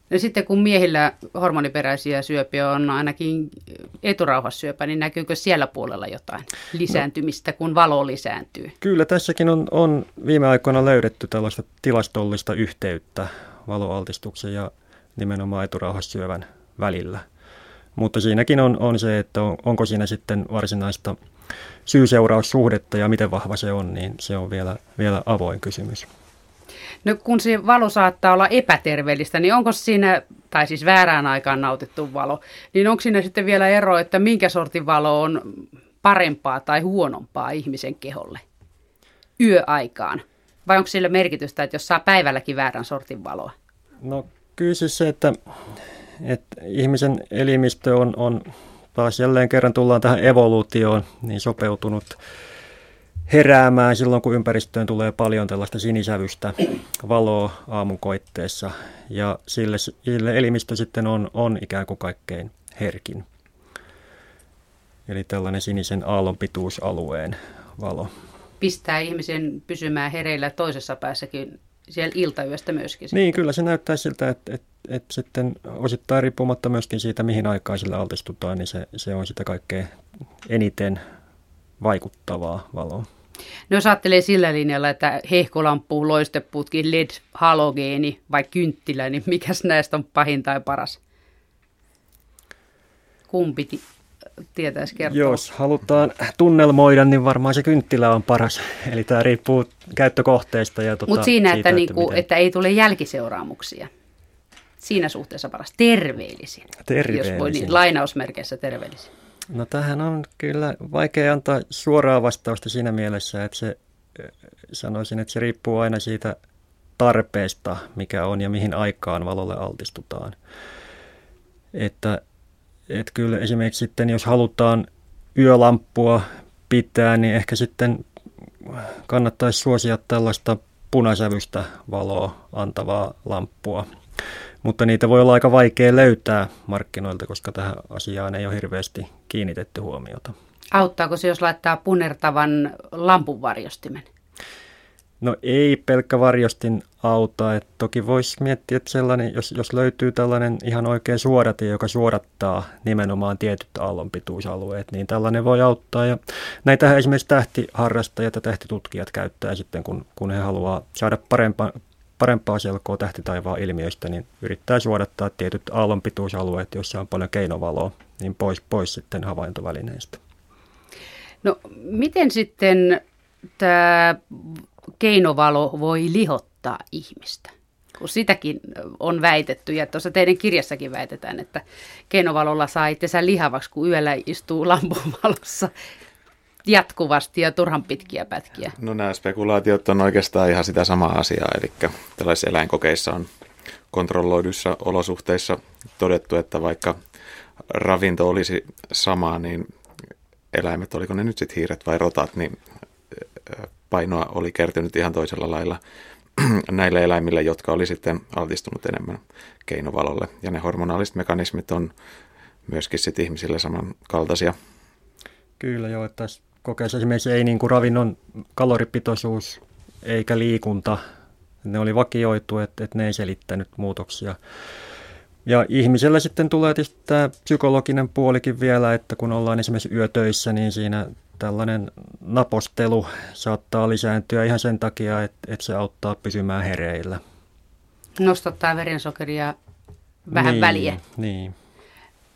Ja sitten kun miehillä hormoniperäisiä syöpiä on ainakin eturauhassyöpä, niin näkyykö siellä puolella jotain lisääntymistä, no, kun valo lisääntyy? Kyllä, tässäkin on, on viime aikoina löydetty tällaista tilastollista yhteyttä valoaltistuksen ja nimenomaan eturauhassyövän välillä. Mutta siinäkin on, on se, että on, onko siinä sitten varsinaista syy-seuraussuhdetta ja miten vahva se on, niin se on vielä, vielä avoin kysymys. No kun se valo saattaa olla epäterveellistä, niin onko siinä, tai siis väärään aikaan nautittu valo, niin onko siinä sitten vielä ero, että minkä sortin valo on parempaa tai huonompaa ihmisen keholle yöaikaan? Vai onko sillä merkitystä, että jos saa päivälläkin väärän sortin valoa? No kyllä siis se, että, että ihmisen elimistö on, on, taas jälleen kerran tullaan tähän evoluutioon, niin sopeutunut heräämään silloin, kun ympäristöön tulee paljon tällaista sinisävystä valoa aamunkoitteessa. Ja sille, sille elimistö sitten on, on ikään kuin kaikkein herkin. Eli tällainen sinisen aallonpituusalueen valo. Pistää ihmisen pysymään hereillä toisessa päässäkin siellä iltayöstä myöskin. Sitten. Niin, kyllä se näyttää siltä, että, että, että sitten osittain riippumatta myöskin siitä, mihin aikaan sillä altistutaan, niin se, se on sitä kaikkein eniten vaikuttavaa valoa. No jos ajattelee sillä linjalla, että hehkulamppu, loisteputki, L E D, halogeeni vai kynttilä, niin mikäs näistä on pahin tai paras? Kumpi ti- tietäisi kertoa? Jos halutaan tunnelmoida, niin varmaan se kynttilä on paras. Eli tämä riippuu käyttökohteista. Ja tuota, Mutta siinä, siitä, että, että, niinku, miten... että ei tule jälkiseuraamuksia. Siinä suhteessa paras. Terveellisin. Terveellisin. Jos voi niin, lainausmerkeissä terveellisin. No tähän on kyllä vaikea antaa suoraa vastausta siinä mielessä, että se, sanoisin, että se riippuu aina siitä tarpeesta, mikä on ja mihin aikaan valolle altistutaan. Että, että kyllä esimerkiksi sitten, jos halutaan yölamppua pitää, niin ehkä sitten kannattaisi suosia tällaista punasävystä valoa antavaa lamppua. Mutta niitä voi olla aika vaikea löytää markkinoilta, koska tähän asiaan ei ole hirveästi kiinnitetty huomiota. Auttaako se, jos laittaa punertavan lampun varjostimen? No ei pelkkä varjostin auta. Et toki voisi miettiä, että sellainen, jos, jos löytyy tällainen ihan oikea suodatin, joka suodattaa nimenomaan tietyt aallonpituusalueet, niin tällainen voi auttaa. Ja näitähän esimerkiksi tähtiharrastajat ja tähtitutkijat käyttää sitten, kun, kun he haluaa saada parempaa, parempaa selkoa tähtitaivaan ilmiöistä, niin yrittää suodattaa tietyt aallonpituusalueet, joissa on paljon keinovaloa, niin pois, pois sitten havaintovälineistä. No miten sitten tämä keinovalo voi lihottaa ihmistä? Kun sitäkin on väitetty, ja tuossa teidän kirjassakin väitetään, että keinovalolla saa itsensä lihavaksi, kun yöllä istuu lampuvalossa jatkuvasti ja turhan pitkiä pätkiä. No nämä spekulaatiot on oikeastaan ihan sitä samaa asiaa, eli tällaisissa eläinkokeissa on kontrolloiduissa olosuhteissa todettu, että vaikka ravinto olisi sama, niin eläimet, oliko ne nyt sitten hiiret vai rotat, niin painoa oli kertynyt ihan toisella lailla näillä eläimillä, jotka oli sitten altistunut enemmän keinovalolle. Ja ne hormonaaliset mekanismit on myöskin sitten ihmisillä samankaltaisia. Kyllä joo, että tässä kokeessa esimerkiksi ei niin kuin ravinnon kaloripitoisuus eikä liikunta, ne oli vakioitu, että, että ne ei selittänyt muutoksia. Ja ihmisellä sitten tulee tietysti tämä psykologinen puolikin vielä, että kun ollaan esimerkiksi yötöissä, niin siinä tällainen napostelu saattaa lisääntyä ihan sen takia, että, että se auttaa pysymään hereillä. Nostattaa verensokeria vähän niin, väliä. Niin.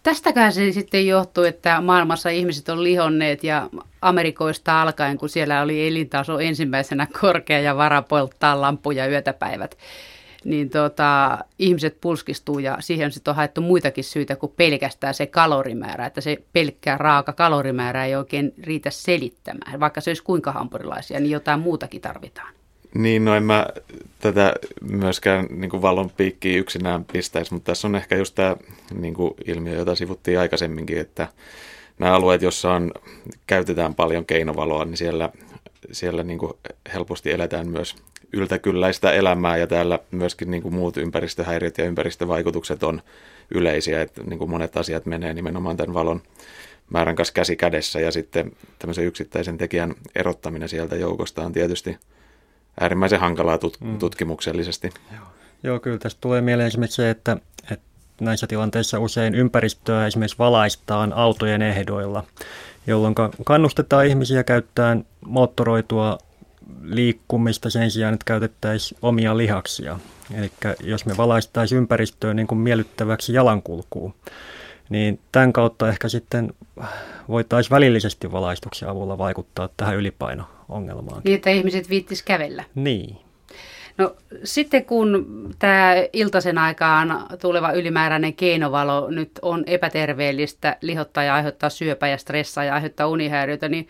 Tästäkään se sitten johtuu, että maailmassa ihmiset on lihonneet ja Amerikoista alkaen, kun siellä oli elintaso ensimmäisenä korkea ja vara polttaa lampuja yötäpäivät, niin tota, ihmiset pulskistuu ja siihen sitten on haettu muitakin syitä kuin pelkästään se kalorimäärä, että se pelkkää raaka kalorimäärä ei oikein riitä selittämään, vaikka se olisi kuinka hampurilaisia, niin jotain muutakin tarvitaan. Niin, no en mä tätä myöskään niin kuin valon piikkiä yksinään pistäisi, mutta tässä on ehkä just tämä niin kuin ilmiö, jota sivuttiin aikaisemminkin, että nämä alueet, joissa on, käytetään paljon keinovaloa, niin siellä, siellä niin kuin helposti eletään myös yltäkylläistä elämää ja täällä myöskin niin kuin muut ympäristöhäiriöt ja ympäristövaikutukset on yleisiä, että niin kuin monet asiat menee nimenomaan tämän valon määrän kanssa käsi kädessä ja sitten tämmöisen yksittäisen tekijän erottaminen sieltä joukosta on tietysti äärimmäisen hankalaa tut- tutkimuksellisesti. Mm. Joo. Joo, kyllä tästä tulee mieleen esimerkiksi se, että, että näissä tilanteissa usein ympäristöä esimerkiksi valaistaan autojen ehdoilla, jolloin kannustetaan ihmisiä käyttämään moottoroitua liikkumista sen sijaan, että käytettäisiin omia lihaksia. Eli jos me valaistaisiin ympäristöä niin kuin miellyttäväksi jalankulkuun, niin tämän kautta ehkä sitten voitaisiin välillisesti valaistuksen avulla vaikuttaa tähän ylipaino-ongelmaan. Niin, että ihmiset viittis kävellä. Niin. No sitten kun tämä iltaisen aikaan tuleva ylimääräinen keinovalo nyt on epäterveellistä, lihottaa ja aiheuttaa syöpää ja stressaa ja aiheuttaa unihäiriöitä, niin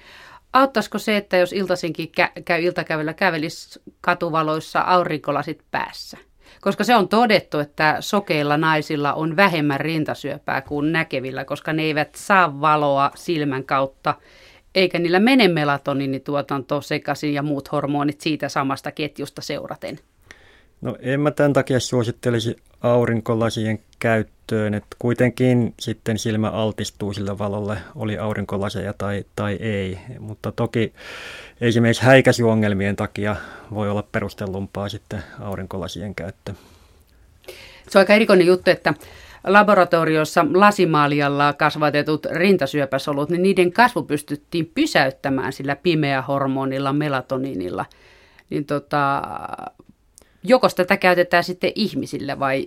auttaisiko se, että jos iltaisinkin kä- käy iltakävelyllä kävelisi katuvaloissa aurinkolasit päässä? Koska se on todettu, että sokeilla naisilla on vähemmän rintasyöpää kuin näkevillä, koska ne eivät saa valoa silmän kautta, eikä niillä mene melatoniinituotanto sekaisin ja muut hormonit siitä samasta ketjusta seuraten. No en mä tämän takia suosittelisi aurinkolasien käyttöön, että kuitenkin sitten silmä altistuu sillä valolle, oli aurinkolaseja tai, tai ei. Mutta toki esimerkiksi häikäisyongelmien takia voi olla perustellumpaa sitten aurinkolasien käyttö. Se on aika erikoinen juttu, että laboratoriossa lasimaalialla kasvatetut rintasyöpäsolut, niin niiden kasvu pystyttiin pysäyttämään sillä pimeähormonilla, melatoniinilla. Niin tota... Joko tätä käytetään sitten ihmisillä vai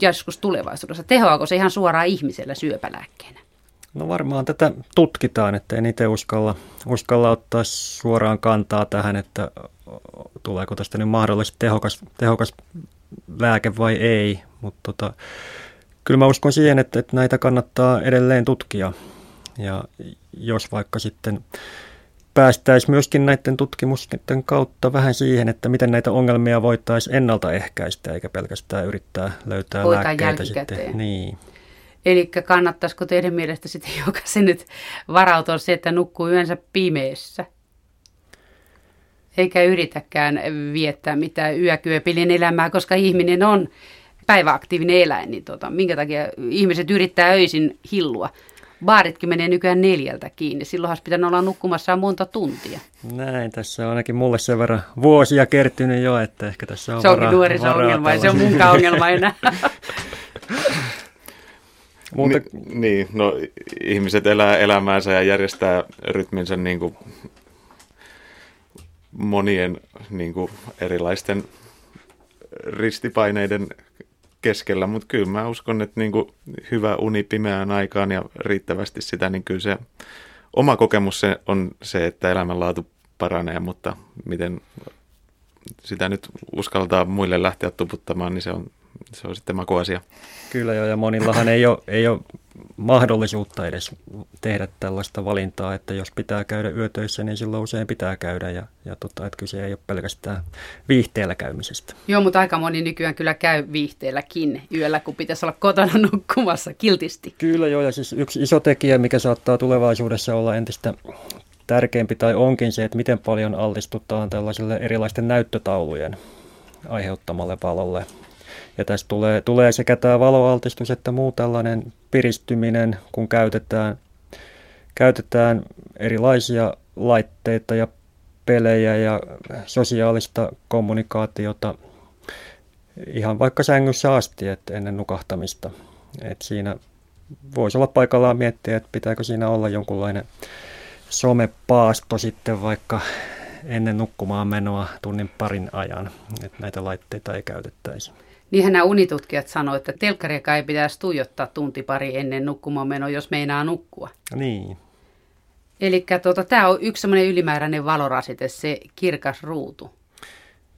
joskus tulevaisuudessa? Tehoaako se ihan suoraan ihmisellä syöpälääkkeenä? No varmaan tätä tutkitaan, että en itse uskalla, uskalla ottaa suoraan kantaa tähän, että tuleeko tästä nyt mahdollisesti tehokas, tehokas lääke vai ei. Mutta tota, kyllä mä uskon siihen, että, että näitä kannattaa edelleen tutkia. Ja jos vaikka sitten päästäisiin myöskin näiden tutkimusten kautta vähän siihen, että miten näitä ongelmia voitaisiin ennaltaehkäistä, eikä pelkästään yrittää löytää hoitaa lääkkeitä sitten. Niin. Eli kannattaisiko teidän mielestä sitten jokaisen nyt varautua se, että nukkuu yönsä pimeässä? Eikä yritäkään viettää mitään yökyöpilin elämää, koska ihminen on päiväaktiivinen eläin, niin tuota, minkä takia ihmiset yrittää öisin hillua? Baaritkin menee nykyään neljältä kiinni. Silloinhan pitää olla nukkumassa monta tuntia. Näin, tässä on ainakin mulle sen verran vuosia kertynyt jo, että ehkä tässä on varaa. Se onkin nuoriso-ongelma ja se on munkaan ongelma enää. Mutta Ni, niin, no ihmiset elää elämäänsä ja järjestää rytminsä niin kuin monien niin kuin erilaisten ristipaineiden keskellä, mutta kyllä mä uskon, että niin kuin hyvä uni pimeään aikaan ja riittävästi sitä, niin kyllä se oma kokemus se on se, että elämänlaatu paranee, mutta miten sitä nyt uskaltaa muille lähteä tuputtamaan, niin se on, se on sitten makuasia. Kyllä joo, ja monillahan ei ole, ei ole mahdollisuutta edes tehdä tällaista valintaa, että jos pitää käydä yötöissä, niin silloin usein pitää käydä ja, ja tota, että kyse ei ole pelkästään viihteellä käymisestä. Joo, mutta aika moni nykyään kyllä käy viihteelläkin yöllä, kun pitäisi olla kotona nukkumassa kiltisti. Kyllä joo, ja siis yksi iso tekijä, mikä saattaa tulevaisuudessa olla entistä tärkeämpi tai onkin se, että miten paljon altistutaan tällaisille erilaisten näyttötaulujen aiheuttamalle valolle. Ja tässä tulee, tulee sekä tämä valoaltistus että muu tällainen piristyminen, kun käytetään, käytetään erilaisia laitteita ja pelejä ja sosiaalista kommunikaatiota ihan vaikka sängyssä asti et ennen nukahtamista. Et siinä voisi olla paikallaan miettiä, että pitääkö siinä olla jonkunlainen somepaasto sitten vaikka ennen nukkumaan menoa tunnin parin ajan, että näitä laitteita ei käytettäisi. Niinhän nämä unitutkijat sanoivat, että telkkariakaan ei pitäisi tuijottaa tunti pari ennen nukkumaan menoa, jos meinaa nukkua. Niin. Eli tuota, tämä on yksi sellainen ylimääräinen valorasite, se kirkas ruutu.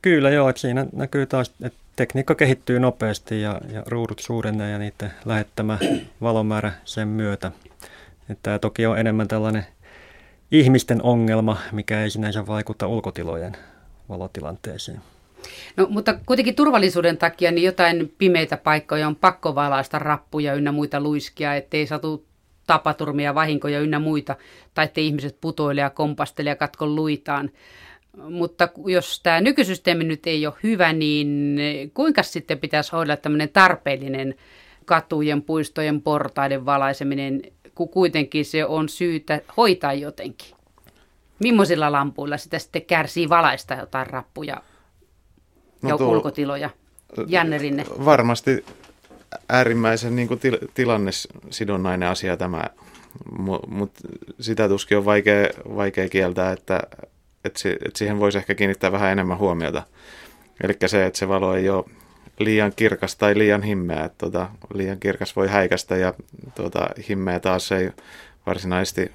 Kyllä joo, että siinä näkyy taas, että tekniikka kehittyy nopeasti ja, ja ruudut suurenee ja niiden lähettämä valomäärä sen myötä. Että tämä toki on enemmän tällainen ihmisten ongelma, mikä ei sinänsä vaikuta ulkotilojen valotilanteeseen. No, mutta kuitenkin turvallisuuden takia niin jotain pimeitä paikkoja on pakko valaista rappuja ynnä muita luiskia, ettei satu tapaturmia, vahinkoja ynnä muita, tai ettei ihmiset putoile ja kompastele ja katko luitaan. Mutta jos tämä nykysysteemi nyt ei ole hyvä, niin kuinka sitten pitäisi hoidella tämmöinen tarpeellinen katujen, puistojen, portaiden valaiseminen, kun kuitenkin se on syytä hoitaa jotenkin? Millaisilla lampuilla sitä sitten kärsii valaista jotain rappuja? Ja no ulkotiloja. Janne Rinne. Varmasti äärimmäisen niin kuin til, tilannesidonnainen asia tämä, mutta sitä tuskin on vaikea, vaikea kieltää, että et si, et siihen voisi ehkä kiinnittää vähän enemmän huomiota. Eli se, että se valo ei ole liian kirkas tai liian himmeä. Tuota, liian kirkas voi häikästä ja tuota, himmeä taas ei varsinaisesti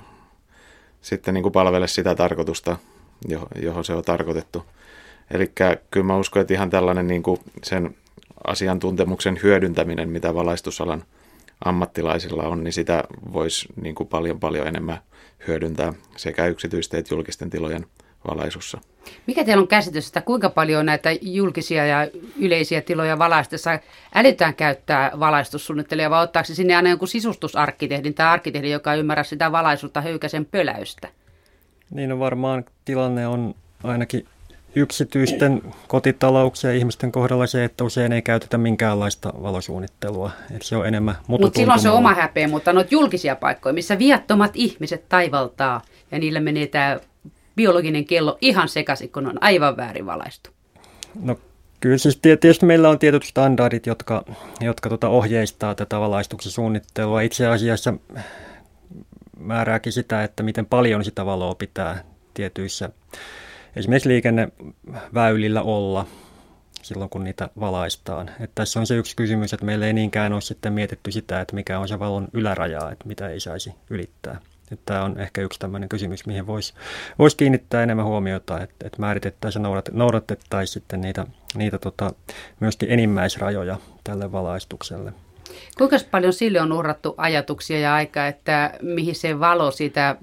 sitten, niin kuin palvele sitä tarkoitusta, johon, johon se on tarkoitettu. Eli kyllä mä uskon, että ihan tällainen niin kuin sen asiantuntemuksen hyödyntäminen, mitä valaistusalan ammattilaisilla on, niin sitä voisi niin kuin paljon paljon enemmän hyödyntää sekä yksityisten että julkisten tilojen valaisussa. Mikä teillä on käsitys, että kuinka paljon näitä julkisia ja yleisiä tiloja valaistessa älytään käyttää valaistussuunnittelijaa, vai ottaako sinne aina jonkun sisustusarkkitehdin tai arkkitehdin, joka ymmärrä sitä valaisuutta höykäsen pöläystä? Niin no varmaan tilanne on ainakin yksityisten kotitalouksien ihmisten kohdalla se, että usein ei käytetä minkäänlaista valosuunnittelua. Eli se on enemmän mututuntumalla. Mutta silloin se on oma häpeä, mutta noita julkisia paikkoja, missä viattomat ihmiset taivaltaa ja niillä menee tämä biologinen kello ihan sekaisin, kun on aivan väärin valaistu. No kyllä siis tietysti meillä on tietyt standardit, jotka, jotka tota ohjeistaa tätä valaistuksen suunnittelua. Itse asiassa määrääkin sitä, että miten paljon sitä valoa pitää tietyissä esimerkiksi liikenneväylillä olla silloin, kun niitä valaistaan. Että tässä on se yksi kysymys, että meillä ei niinkään ole sitten mietitty sitä, että mikä on se valon yläraja, että mitä ei saisi ylittää. Että tämä on ehkä yksi tämmöinen kysymys, mihin voisi vois kiinnittää enemmän huomiota, että, että määritettäisiin ja noudatettaisiin sitten niitä, niitä tota, myöskin enimmäisrajoja tälle valaistukselle. Kuinka paljon sille on uhrattu ajatuksia ja aikaa, että mihin se valo siitä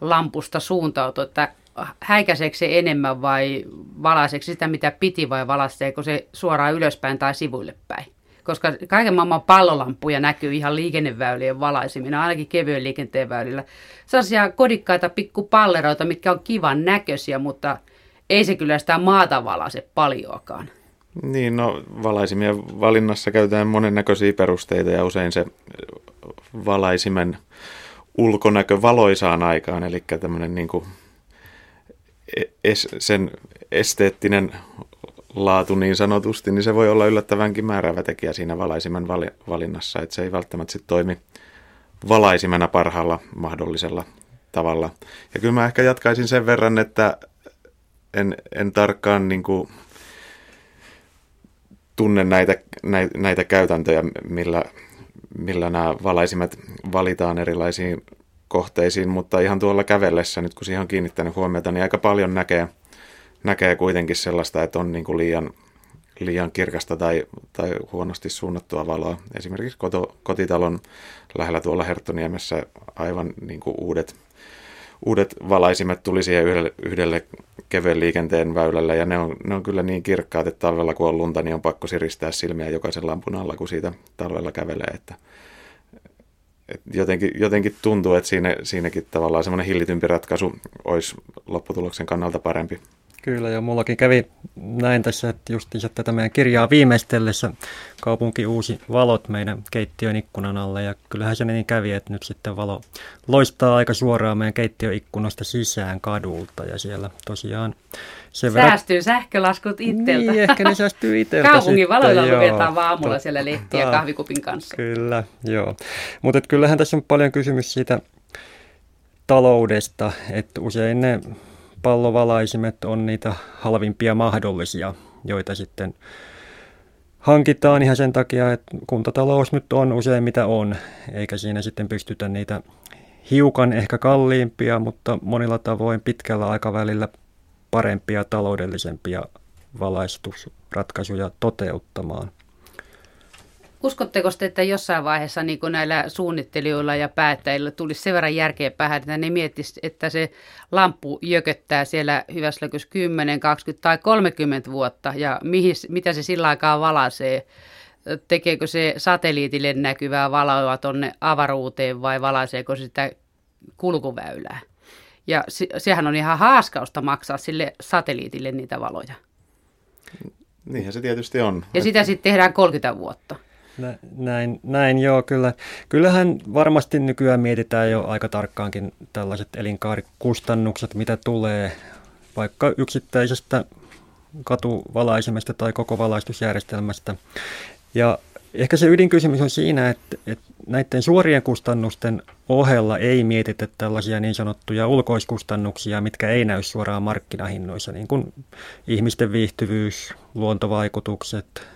lampusta suuntautuu, että häikäiseekö se enemmän vai valaiseeko sitä, mitä piti, vai valaiseeko se suoraan ylöspäin tai sivuille päin? Koska kaiken maailman pallolampuja näkyy ihan liikenneväylien valaisimina, ainakin kevyen liikenteen väylillä. Sellaisia kodikkaita pikkupalleroita, mitkä on kivan näköisiä, mutta ei se kyllä sitä maata valaise paljoakaan. Niin, no valaisimien valinnassa käytetään monennäköisiä perusteita ja usein se valaisimen ulkonäkö valoisaan aikaan, eli tämmöinen niin kuin es, sen esteettinen laatu niin sanotusti, niin se voi olla yllättävänkin määräävä tekijä siinä valaisimen valinnassa, että se ei välttämättä sit toimi valaisimena parhaalla mahdollisella tavalla. Ja kyllä mä ehkä jatkaisin sen verran, että en, en tarkkaan niin kuin tunne näitä, näitä käytäntöjä, millä, millä nämä valaisimet valitaan erilaisiin kohteisiin, mutta ihan tuolla kävellessä, nyt kun siihen on kiinnittänyt huomiota, niin aika paljon näkee, näkee kuitenkin sellaista, että on niin kuin liian, liian kirkasta tai, tai huonosti suunnattua valoa. Esimerkiksi koto, kotitalon lähellä tuolla Herttoniemessä aivan niin kuin uudet, uudet valaisimet tuli siihen yhdelle, yhdelle kevyen liikenteen väylälle, ja ne on, ne on kyllä niin kirkkaat, että talvella kun on lunta, niin on pakko siristää silmiä jokaisen lampun alla, kun siitä talvella kävelee, että Jotenkin, jotenkin tuntuu, että siinä, siinäkin tavallaan semmoinen hillitympi ratkaisu olisi lopputuloksen kannalta parempi. Kyllä, ja mullakin kävi näin tässä, että justiinsa tätä meidän kirjaa viimeistellessä kaupunki uusi valot meidän keittiön ikkunan alle. Ja kyllähän se niin kävi, että nyt sitten valo loistaa aika suoraan meidän keittiön ikkunasta sisään kadulta. Ja siellä tosiaan se säästyy verran sähkölaskut itseltä. Niin, ehkä ne säästyy itseltä. Kaupungin valoilla luvetaan vaan aamulla to, siellä lehtiä ta, kahvikupin kanssa. Kyllä, joo. Mutta kyllähän tässä on paljon kysymys siitä taloudesta, että usein ne pallovalaisimet on niitä halvimpia mahdollisia, joita sitten hankitaan ihan sen takia, että kuntatalous nyt on usein mitä on, eikä siinä sitten pystytä niitä hiukan ehkä kalliimpia, mutta monilla tavoin pitkällä aikavälillä parempia, taloudellisempia valaistusratkaisuja toteuttamaan. Uskotteko te, että jossain vaiheessa niin kuin näillä suunnittelijoilla ja päättäjillä tulisi sen verran järkeä päähän, että ne miettisivät, että se lamppu jököttää siellä hyvässä lökyssä kymmenen, kaksikymmentä tai kolmekymmentä vuotta ja mihin, mitä se sillä aikaa valaisee? Tekeekö se satelliitille näkyvää valoa tuonne avaruuteen vai valaiseeko sitä kulkuväylää? Ja se, sehän on ihan haaskausta maksaa sille satelliitille niitä valoja. Niinhän se tietysti on. Ja sitä sitten tehdään kolmekymmentä vuotta. Näin, näin joo, kyllä. Kyllähän varmasti nykyään mietitään jo aika tarkkaankin tällaiset elinkaarikustannukset, mitä tulee vaikka yksittäisestä katuvalaisemmasta tai koko valaistusjärjestelmästä. Ja ehkä se ydinkysymys on siinä, että, että näiden suorien kustannusten ohella ei mietitä tällaisia niin sanottuja ulkoiskustannuksia, mitkä ei näy suoraan markkinahinnoissa, niin kuin ihmisten viihtyvyys, luontovaikutukset,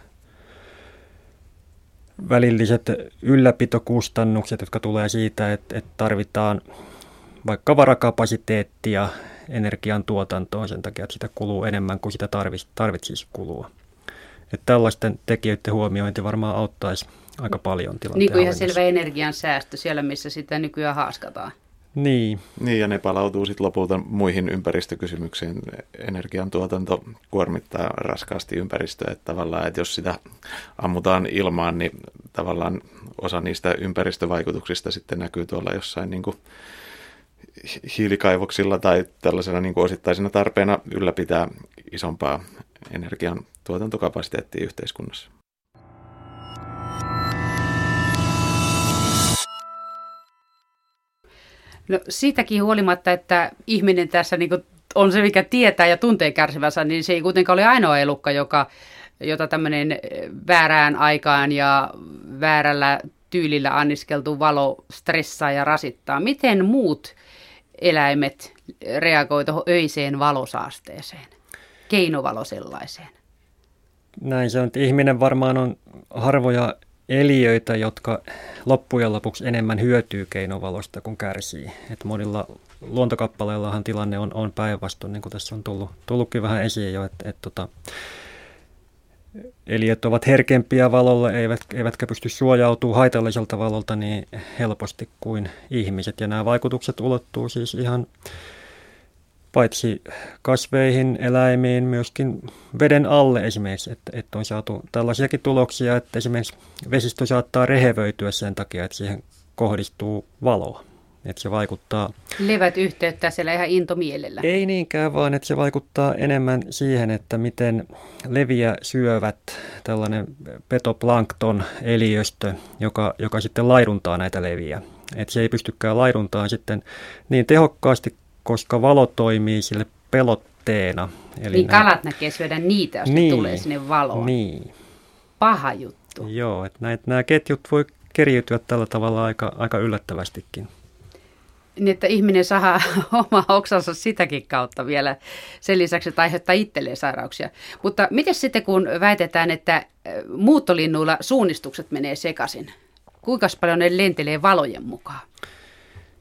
välilliset ylläpitokustannukset, jotka tulee siitä, että, että tarvitaan vaikka varakapasiteettia energiantuotantoon sen takia, että sitä kuluu enemmän kuin sitä tarvitsisi kulua. Että tällaisten tekijöiden huomiointi varmaan auttaisi aika paljon tilanteen hallinnassa. Niin kuin ihan selvä energiansäästö siellä, missä sitä nykyään haaskataan. Niin. Niin, ja ne palautuu sitten lopulta muihin ympäristökysymyksiin. Energiantuotanto kuormittaa raskaasti ympäristöä, että tavallaan, että jos sitä ammutaan ilmaan, niin tavallaan osa niistä ympäristövaikutuksista sitten näkyy tuolla jossain niin kuin hiilikaivoksilla tai tällaisena niin kuin osittaisena tarpeena ylläpitää isompaa energiantuotantokapasiteettia yhteiskunnassa. No siitäkin huolimatta, että ihminen tässä niin kuin on se, mikä tietää ja tuntee kärsivänsä, niin se ei kuitenkaan ole ainoa elukka, joka, jota tämmöinen väärään aikaan ja väärällä tyylillä anniskeltu valo stressaa ja rasittaa. Miten muut eläimet reagoivat tuohon öiseen valosaasteeseen, keinovalo sellaiseen? Näin se on, että ihminen varmaan on harvoja eliöitä, jotka loppujen lopuksi enemmän hyötyy keinovalosta kuin kärsii. Et monilla luontokappaleillahan tilanne on, on päinvastoin, niin kuin tässä on tullut, tullutkin vähän esiin jo, että et, tota, eliöt ovat herkempiä valolle, eivät, eivätkä pysty suojautumaan haitalliselta valolta niin helposti kuin ihmiset. Ja nämä vaikutukset ulottuu siis ihan paitsi kasveihin, eläimiin, myöskin veden alle esimerkiksi, että, että on saatu tällaisiakin tuloksia, että esimerkiksi vesistö saattaa rehevöityä sen takia, että siihen kohdistuu valoa, että se vaikuttaa. Levät yhteyttää siellä ihan intomielellä. Ei niinkään, vaan että se vaikuttaa enemmän siihen, että miten leviä syövät tällainen petoplankton eliöstö, joka, joka sitten laiduntaa näitä leviä, että se ei pystykään laiduntaan sitten niin tehokkaasti, koska valo toimii sille pelotteena. Eli niin nämä kalat näkee syödä niitä, jos niin, tulee sinne valoon. Niin. Paha juttu. Joo, että näitä, nämä ketjut voi keriytyä tällä tavalla aika, aika yllättävästikin. Niin, että ihminen saa omaa oksansa sitäkin kautta vielä sen lisäksi, että aiheuttaa itselleen sairauksia. Mutta miten sitten, kun väitetään, että muuttolinnuilla suunnistukset menee sekaisin? Kuinka paljon ne lentelee valojen mukaan?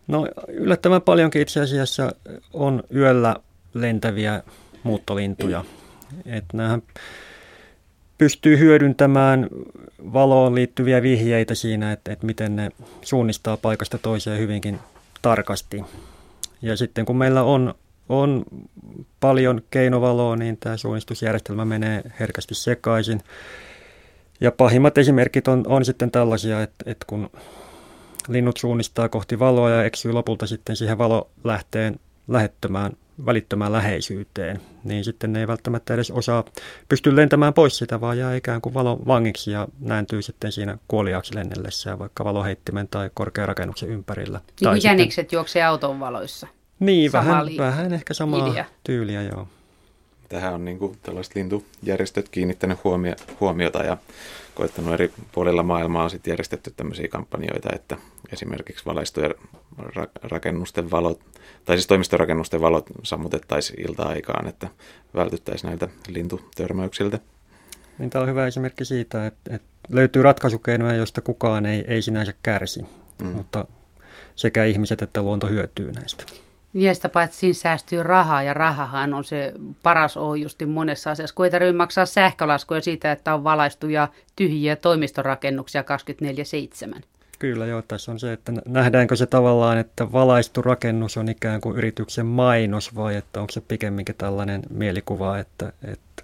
No yllättävän paljonkin itse asiassa on yöllä lentäviä muuttolintuja. Että nämähän pystyy hyödyntämään valoon liittyviä vihjeitä siinä, että, että miten ne suunnistaa paikasta toiseen hyvinkin tarkasti. Ja sitten kun meillä on, on paljon keinovaloa, niin tämä suunnistusjärjestelmä menee herkästi sekaisin. Ja pahimmat esimerkit on, on sitten tällaisia, että, että kun linnut suunnistaa kohti valoa ja eksyy lopulta sitten siihen valolähteen lähettömään, välittömään läheisyyteen, niin sitten ne ei välttämättä edes osaa pysty lentämään pois sitä, vaan jää ikään kuin valon vangiksi ja nääntyy sitten siinä kuoliaaksi lennellessään vaikka valoheittimen tai korkean rakennuksen ympärillä. Niin kuin jänikset juoksee auton valoissa. Niin, vähän, li- vähän ehkä samaa idea. Tyyliä, joo. Tähän on niin kuin tällaiset lintujärjestöt kiinnittänyt huomio- huomiota ja koittanut eri puolilla maailmaa on sit järjestetty tämmöisiä kampanjoita, että esimerkiksi valaistujen ra- rakennusten valot, tai siis toimistorakennusten valot sammutettaisiin ilta-aikaan, että vältyttäisiin näiltä lintutörmäyksiltä. Niin, tämä on hyvä esimerkki siitä, että, että löytyy ratkaisukeinoja, joista kukaan ei, ei sinänsä kärsi, mm. mutta sekä ihmiset että luonto hyötyy näistä. Viestä paitsi siinä säästyy rahaa, ja rahahan on se paras oo justin monessa asiassa, kun ei tarvitse maksaa sähkölaskuja siitä, että on valaistuja tyhjiä toimistorakennuksia kaksikymmentäneljä seitsemän. Kyllä joo, tässä on se, että nähdäänkö se tavallaan, että valaistu rakennus on ikään kuin yrityksen mainos, vai että onko se pikemminkin tällainen mielikuva, että, että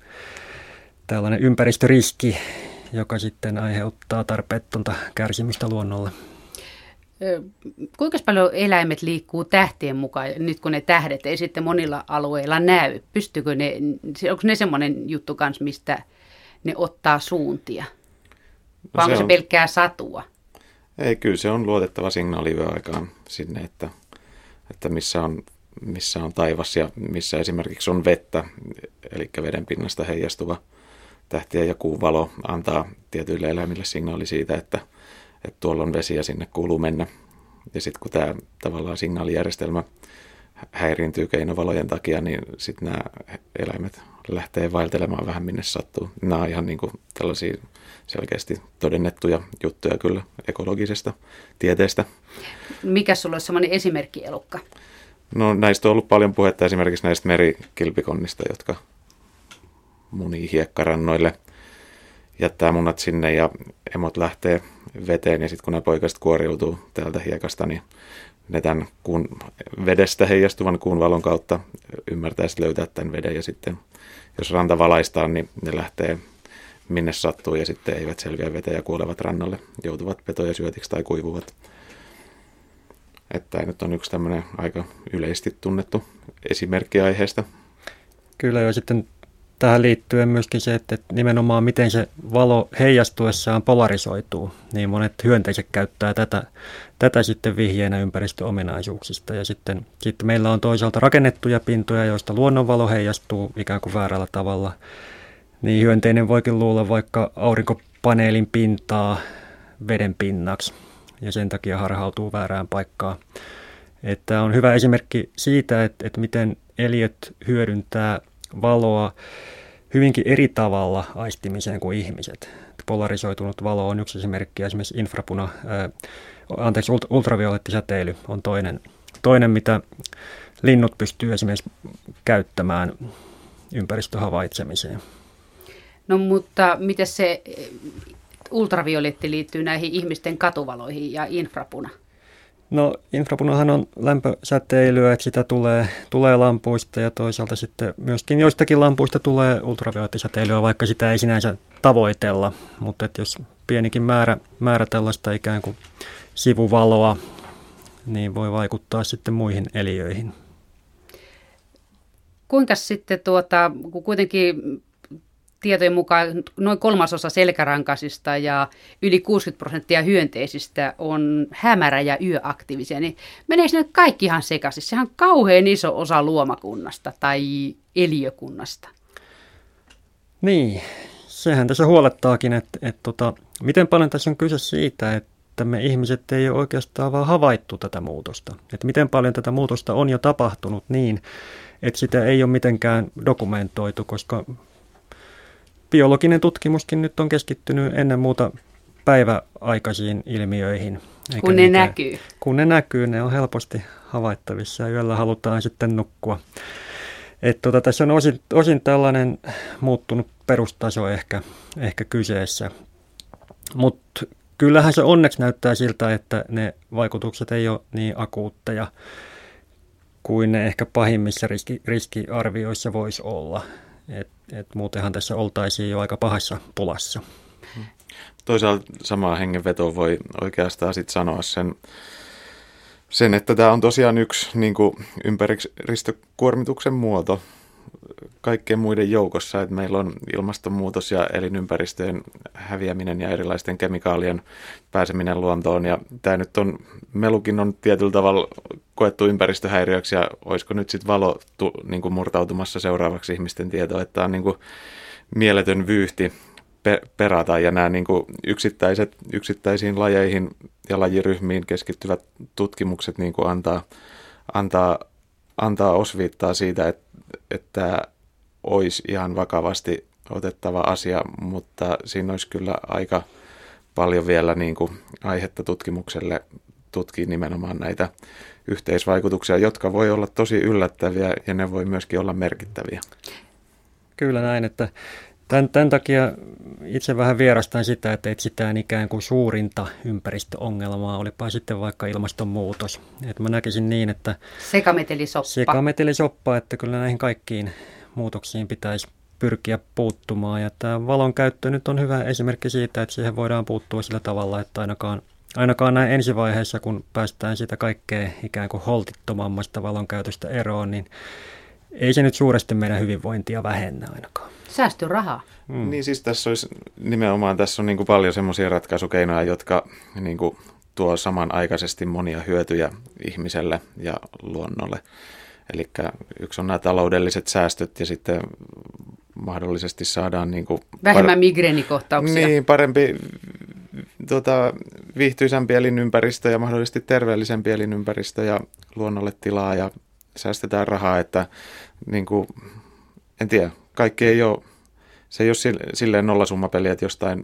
tällainen ympäristöriski, joka sitten aiheuttaa tarpeettonta kärsimystä luonnolle. Kuinka paljon eläimet liikkuu tähtien mukaan, nyt kun ne tähdet ei sitten monilla alueilla näy? Pystyykö ne, onko ne semmoinen juttu kanssa, mistä ne ottaa suuntia? Vai no onko se on, pelkkää satua? Ei, kyllä se on luotettava signaali yön aikaan sinne, että, että missä, on, missä on taivas ja missä esimerkiksi on vettä, eli veden pinnasta heijastuva tähtien ja kuun valo antaa tietyille eläimille signaali siitä, että että tuolla on vesi ja sinne kuuluu mennä. Ja sitten kun tämä tavallaan signaalijärjestelmä häiriintyy keinovalojen takia, niin sitten nämä eläimet lähtee vaeltelemaan vähän minne sattuu. Nämä on ihan niin kuin tällaisia selkeästi todennettuja juttuja kyllä ekologisesta tieteestä. Mikä sulla on sellainen esimerkkielukka? No näistä on ollut paljon puhetta esimerkiksi näistä merikilpikonnista, jotka munii hiekkarannoille, jättää munat sinne ja emot lähtee veteen ja sitten kun nämä poikaset kuoriutuu täältä hiekasta, niin ne tämän kuun, vedestä heijastuvan kuun valon kautta ymmärtäisi löytää tämän veden ja sitten jos ranta valaistaan, niin ne lähtee minne sattuu ja sitten eivät selviä veteen ja kuolevat rannalle, joutuvat petoja syötiksi tai kuivuvat. Tämä nyt on yksi tämmöinen aika yleisesti tunnettu esimerkki aiheesta. Kyllä jo sitten tähän liittyen myöskin se, että nimenomaan miten se valo heijastuessaan polarisoituu, niin monet hyönteiset käyttää tätä, tätä sitten vihjeenä ympäristöominaisuuksista. Ja sitten, sitten meillä on toisaalta rakennettuja pintoja, joista luonnonvalo heijastuu ikään kuin väärällä tavalla. Niin hyönteinen voikin luulla vaikka aurinkopaneelin pintaa veden pinnaksi ja sen takia harhautuu väärään paikkaan. Tämä on hyvä esimerkki siitä, että, että miten eliöt hyödyntää valoa hyvinkin eri tavalla aistimiseen kuin ihmiset. Polarisoitunut valo on yksi esimerkki, esimerkiksi infrapuna, ää, anteeksi, ultraviolettisäteily on toinen, toinen, mitä linnut pystyy esimerkiksi käyttämään ympäristöhavaitsemiseen. No mutta miten se ultravioletti liittyy näihin ihmisten katuvaloihin ja infrapuna? No infrapunahan on lämpösäteilyä, että sitä tulee, tulee lampuista ja toisaalta sitten myöskin joistakin lampuista tulee ultraviolettisäteilyä, vaikka sitä ei sinänsä tavoitella. Mutta että jos pienikin määrä, määrä tällaista ikään kuin sivuvaloa, niin voi vaikuttaa sitten muihin eliöihin. Kuinka sitten tuota, kun kuitenkin tietojen mukaan noin kolmasosa selkärankaisista ja yli kuusikymmentä prosenttia hyönteisistä on hämärä- ja yöaktiivisia, niin meneekö ne kaikki ihan sekaisin? Sehän on kauhean iso osa luomakunnasta tai eliökunnasta. Niin, sehän tässä huolettaakin, että, että tota, miten paljon tässä on kyse siitä, että me ihmiset ei ole oikeastaan vaan havaittu tätä muutosta. Että miten paljon tätä muutosta on jo tapahtunut niin, että sitä ei ole mitenkään dokumentoitu, koska biologinen tutkimuskin nyt on keskittynyt ennen muuta päiväaikaisiin ilmiöihin. Eikä kun ne niitä, näkyy. Kun ne näkyy, ne on helposti havaittavissa ja yöllä halutaan sitten nukkua. Et tota, tässä on osin, osin tällainen muuttunut perustaso ehkä, ehkä kyseessä. Mutta kyllähän se onneksi näyttää siltä, että ne vaikutukset ei ole niin akuutteja kuin ne ehkä pahimmissa riski, riskiarvioissa voisi olla. Että et muutenhan tässä oltaisiin jo aika pahassa pulassa. Toisaalta samaa hengenvetoa voi oikeastaan sit sanoa sen, sen että tämä on tosiaan yksi niin kuin ympäristökuormituksen muoto kaikkien muiden joukossa. Että meillä on ilmastonmuutos ja elinympäristöjen häviäminen ja erilaisten kemikaalien pääseminen luontoon. Ja tämä nyt on, melukin on tietyllä tavalla koettu ympäristöhäiriöksi ja olisiko nyt sitten valo tu, niin kuin murtautumassa seuraavaksi ihmisten tietoa, että tämä on niin kuin mieletön vyyhti pe- perata ja nämä niin kuin yksittäiset, yksittäisiin lajeihin ja lajiryhmiin keskittyvät tutkimukset niin kuin antaa, antaa, antaa osviittaa siitä, että, että olisi ihan vakavasti otettava asia, mutta siinä olisi kyllä aika paljon vielä niin kuin aihetta tutkimukselle tutkia nimenomaan näitä yhteisvaikutuksia, jotka voi olla tosi yllättäviä ja ne voi myöskin olla merkittäviä. Kyllä näin, että tämän, tämän takia itse vähän vierastan sitä, että etsitään ikään kuin suurinta ympäristöongelmaa, olipa sitten vaikka ilmastonmuutos. Että mä näkisin niin, että sekametelisoppa. Sekametelisoppa, että kyllä näihin kaikkiin muutoksiin pitäisi pyrkiä puuttumaan ja tämä valon käyttö nyt on hyvä esimerkki siitä, että siihen voidaan puuttua sillä tavalla, että ainakaan Ainakaan näin ensivaiheessa, kun päästään siitä kaikkea ikään kuin holtittomammasta valonkäytöstä eroon, niin ei se nyt suuresti meidän hyvinvointia vähennä ainakaan. Säästyy rahaa. Mm. Niin siis tässä olisi nimenomaan tässä on niin kuin paljon semmoisia ratkaisukeinoja, jotka niin kuin tuo samanaikaisesti monia hyötyjä ihmiselle ja luonnolle. Eli yksi on nämä taloudelliset säästöt ja sitten mahdollisesti saadaan niin kuin vähemmän par- migreenikohtauksia. Niin, parempi Tota, viihtyisämpi elinympäristö ja mahdollisesti terveellisempi elinympäristö ja luonnolle tilaa ja säästetään rahaa, että niin kuin, en tiedä, kaikki ei ole, se ei ole silleen nollasummapeliä, että jostain,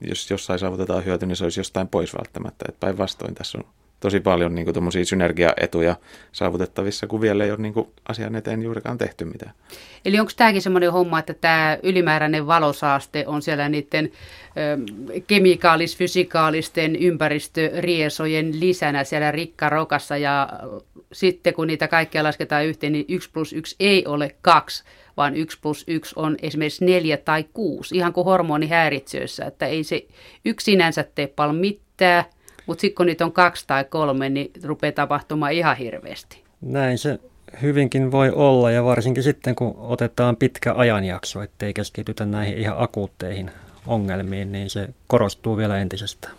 jos jossain saavutetaan hyöty, niin se olisi jostain pois välttämättä, että päinvastoin tässä on tosi paljon niin kuin tommosia synergiaetuja saavutettavissa, kun vielä ei ole niin kuin asian eteen juurikaan tehty mitään. Eli onko tämäkin semmoinen homma, että tämä ylimääräinen valosaaste on siellä niiden ö, kemikaalis, fysikaalisten ympäristöriesojen lisänä siellä rikkarokassa, ja sitten kun niitä kaikkia lasketaan yhteen, niin yksi plus yksi ei ole kaksi, vaan yksi plus yksi on esimerkiksi neljä tai kuusi, ihan kuin hormonihäiritsijöissä, että ei se yksi sinänsä tee paljon mitään, mutta sitten kun niitä on kaksi tai kolme, niin rupeaa tapahtumaan ihan hirveästi. Näin se hyvinkin voi olla, ja varsinkin sitten kun otetaan pitkä ajanjakso, ettei keskitytä näihin ihan akuutteihin ongelmiin, niin se korostuu vielä entisestään.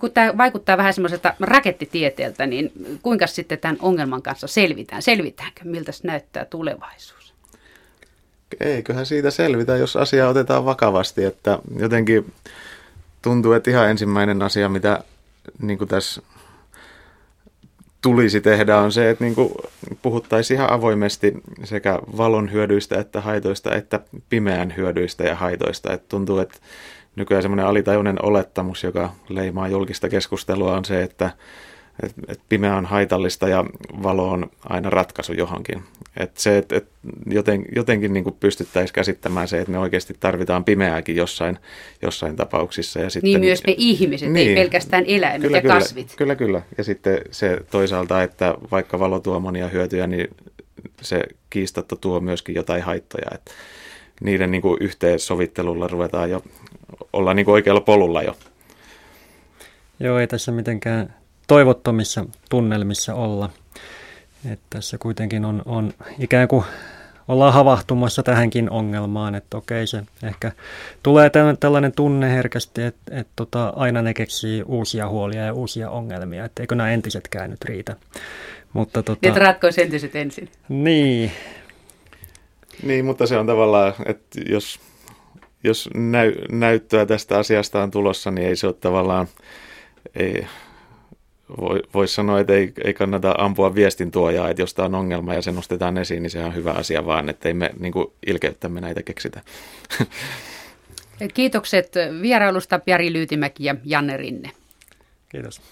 Kun tämä vaikuttaa vähän semmoiselta rakettitieteeltä, niin kuinka sitten tämän ongelman kanssa selvitään? Selvitäänkö? Miltä se näyttää tulevaisuus? Eiköhän siitä selvitä, jos asiaa otetaan vakavasti. Että jotenkin tuntuu, että ihan ensimmäinen asia, mitä niin kuin tässä tulisi tehdä, on se, että niin kuin puhuttaisiin ihan avoimesti sekä valon hyödyistä että haitoista, että pimeän hyödyistä ja haitoista. Että tuntuu, että nykyään semmoinen alitajuinen olettamus, joka leimaa julkista keskustelua, on se, että et, et pimeä on haitallista ja valo on aina ratkaisu johonkin. Et se, et, et joten, jotenkin niin kuin pystyttäisiin käsittämään se, että me oikeasti tarvitaan pimeääkin jossain, jossain tapauksissa. Ja sitten, niin myös me ihmiset, niin, ei pelkästään eläimet kyllä, ja kyllä, kasvit. Kyllä, kyllä. Ja sitten se toisaalta, että vaikka valo tuo monia hyötyjä, niin se kiistatta tuo myöskin jotain haittoja. Et niiden niin kuin yhteensovittelulla ruvetaan jo ollaan niin kuin oikealla polulla jo. Joo, ei tässä mitenkään toivottomissa tunnelmissa olla. Että tässä kuitenkin on, on ikään kuin ollaan havahtumassa tähänkin ongelmaan, että okei, se ehkä tulee tällainen tunne herkästi, että, että tota, aina ne keksii uusia huolia ja uusia ongelmia, että eikö nämä entisetkään nyt riitä. Mutta tota, nyt ratkoisi entiset ensin. Niin. Niin, mutta se on tavallaan, että jos... Jos näy, näyttöä tästä asiasta on tulossa, niin ei se ole tavallaan, ei, voi, voi sanoa, että ei, ei kannata ampua viestintuojaa, että jos tämä on ongelma ja se nostetaan esiin, niin se on hyvä asia vaan, että ei me niin kuin ilkeyttämme näitä keksitä. Kiitokset vierailusta Jari Lyytimäki ja Janne Rinne. Kiitos.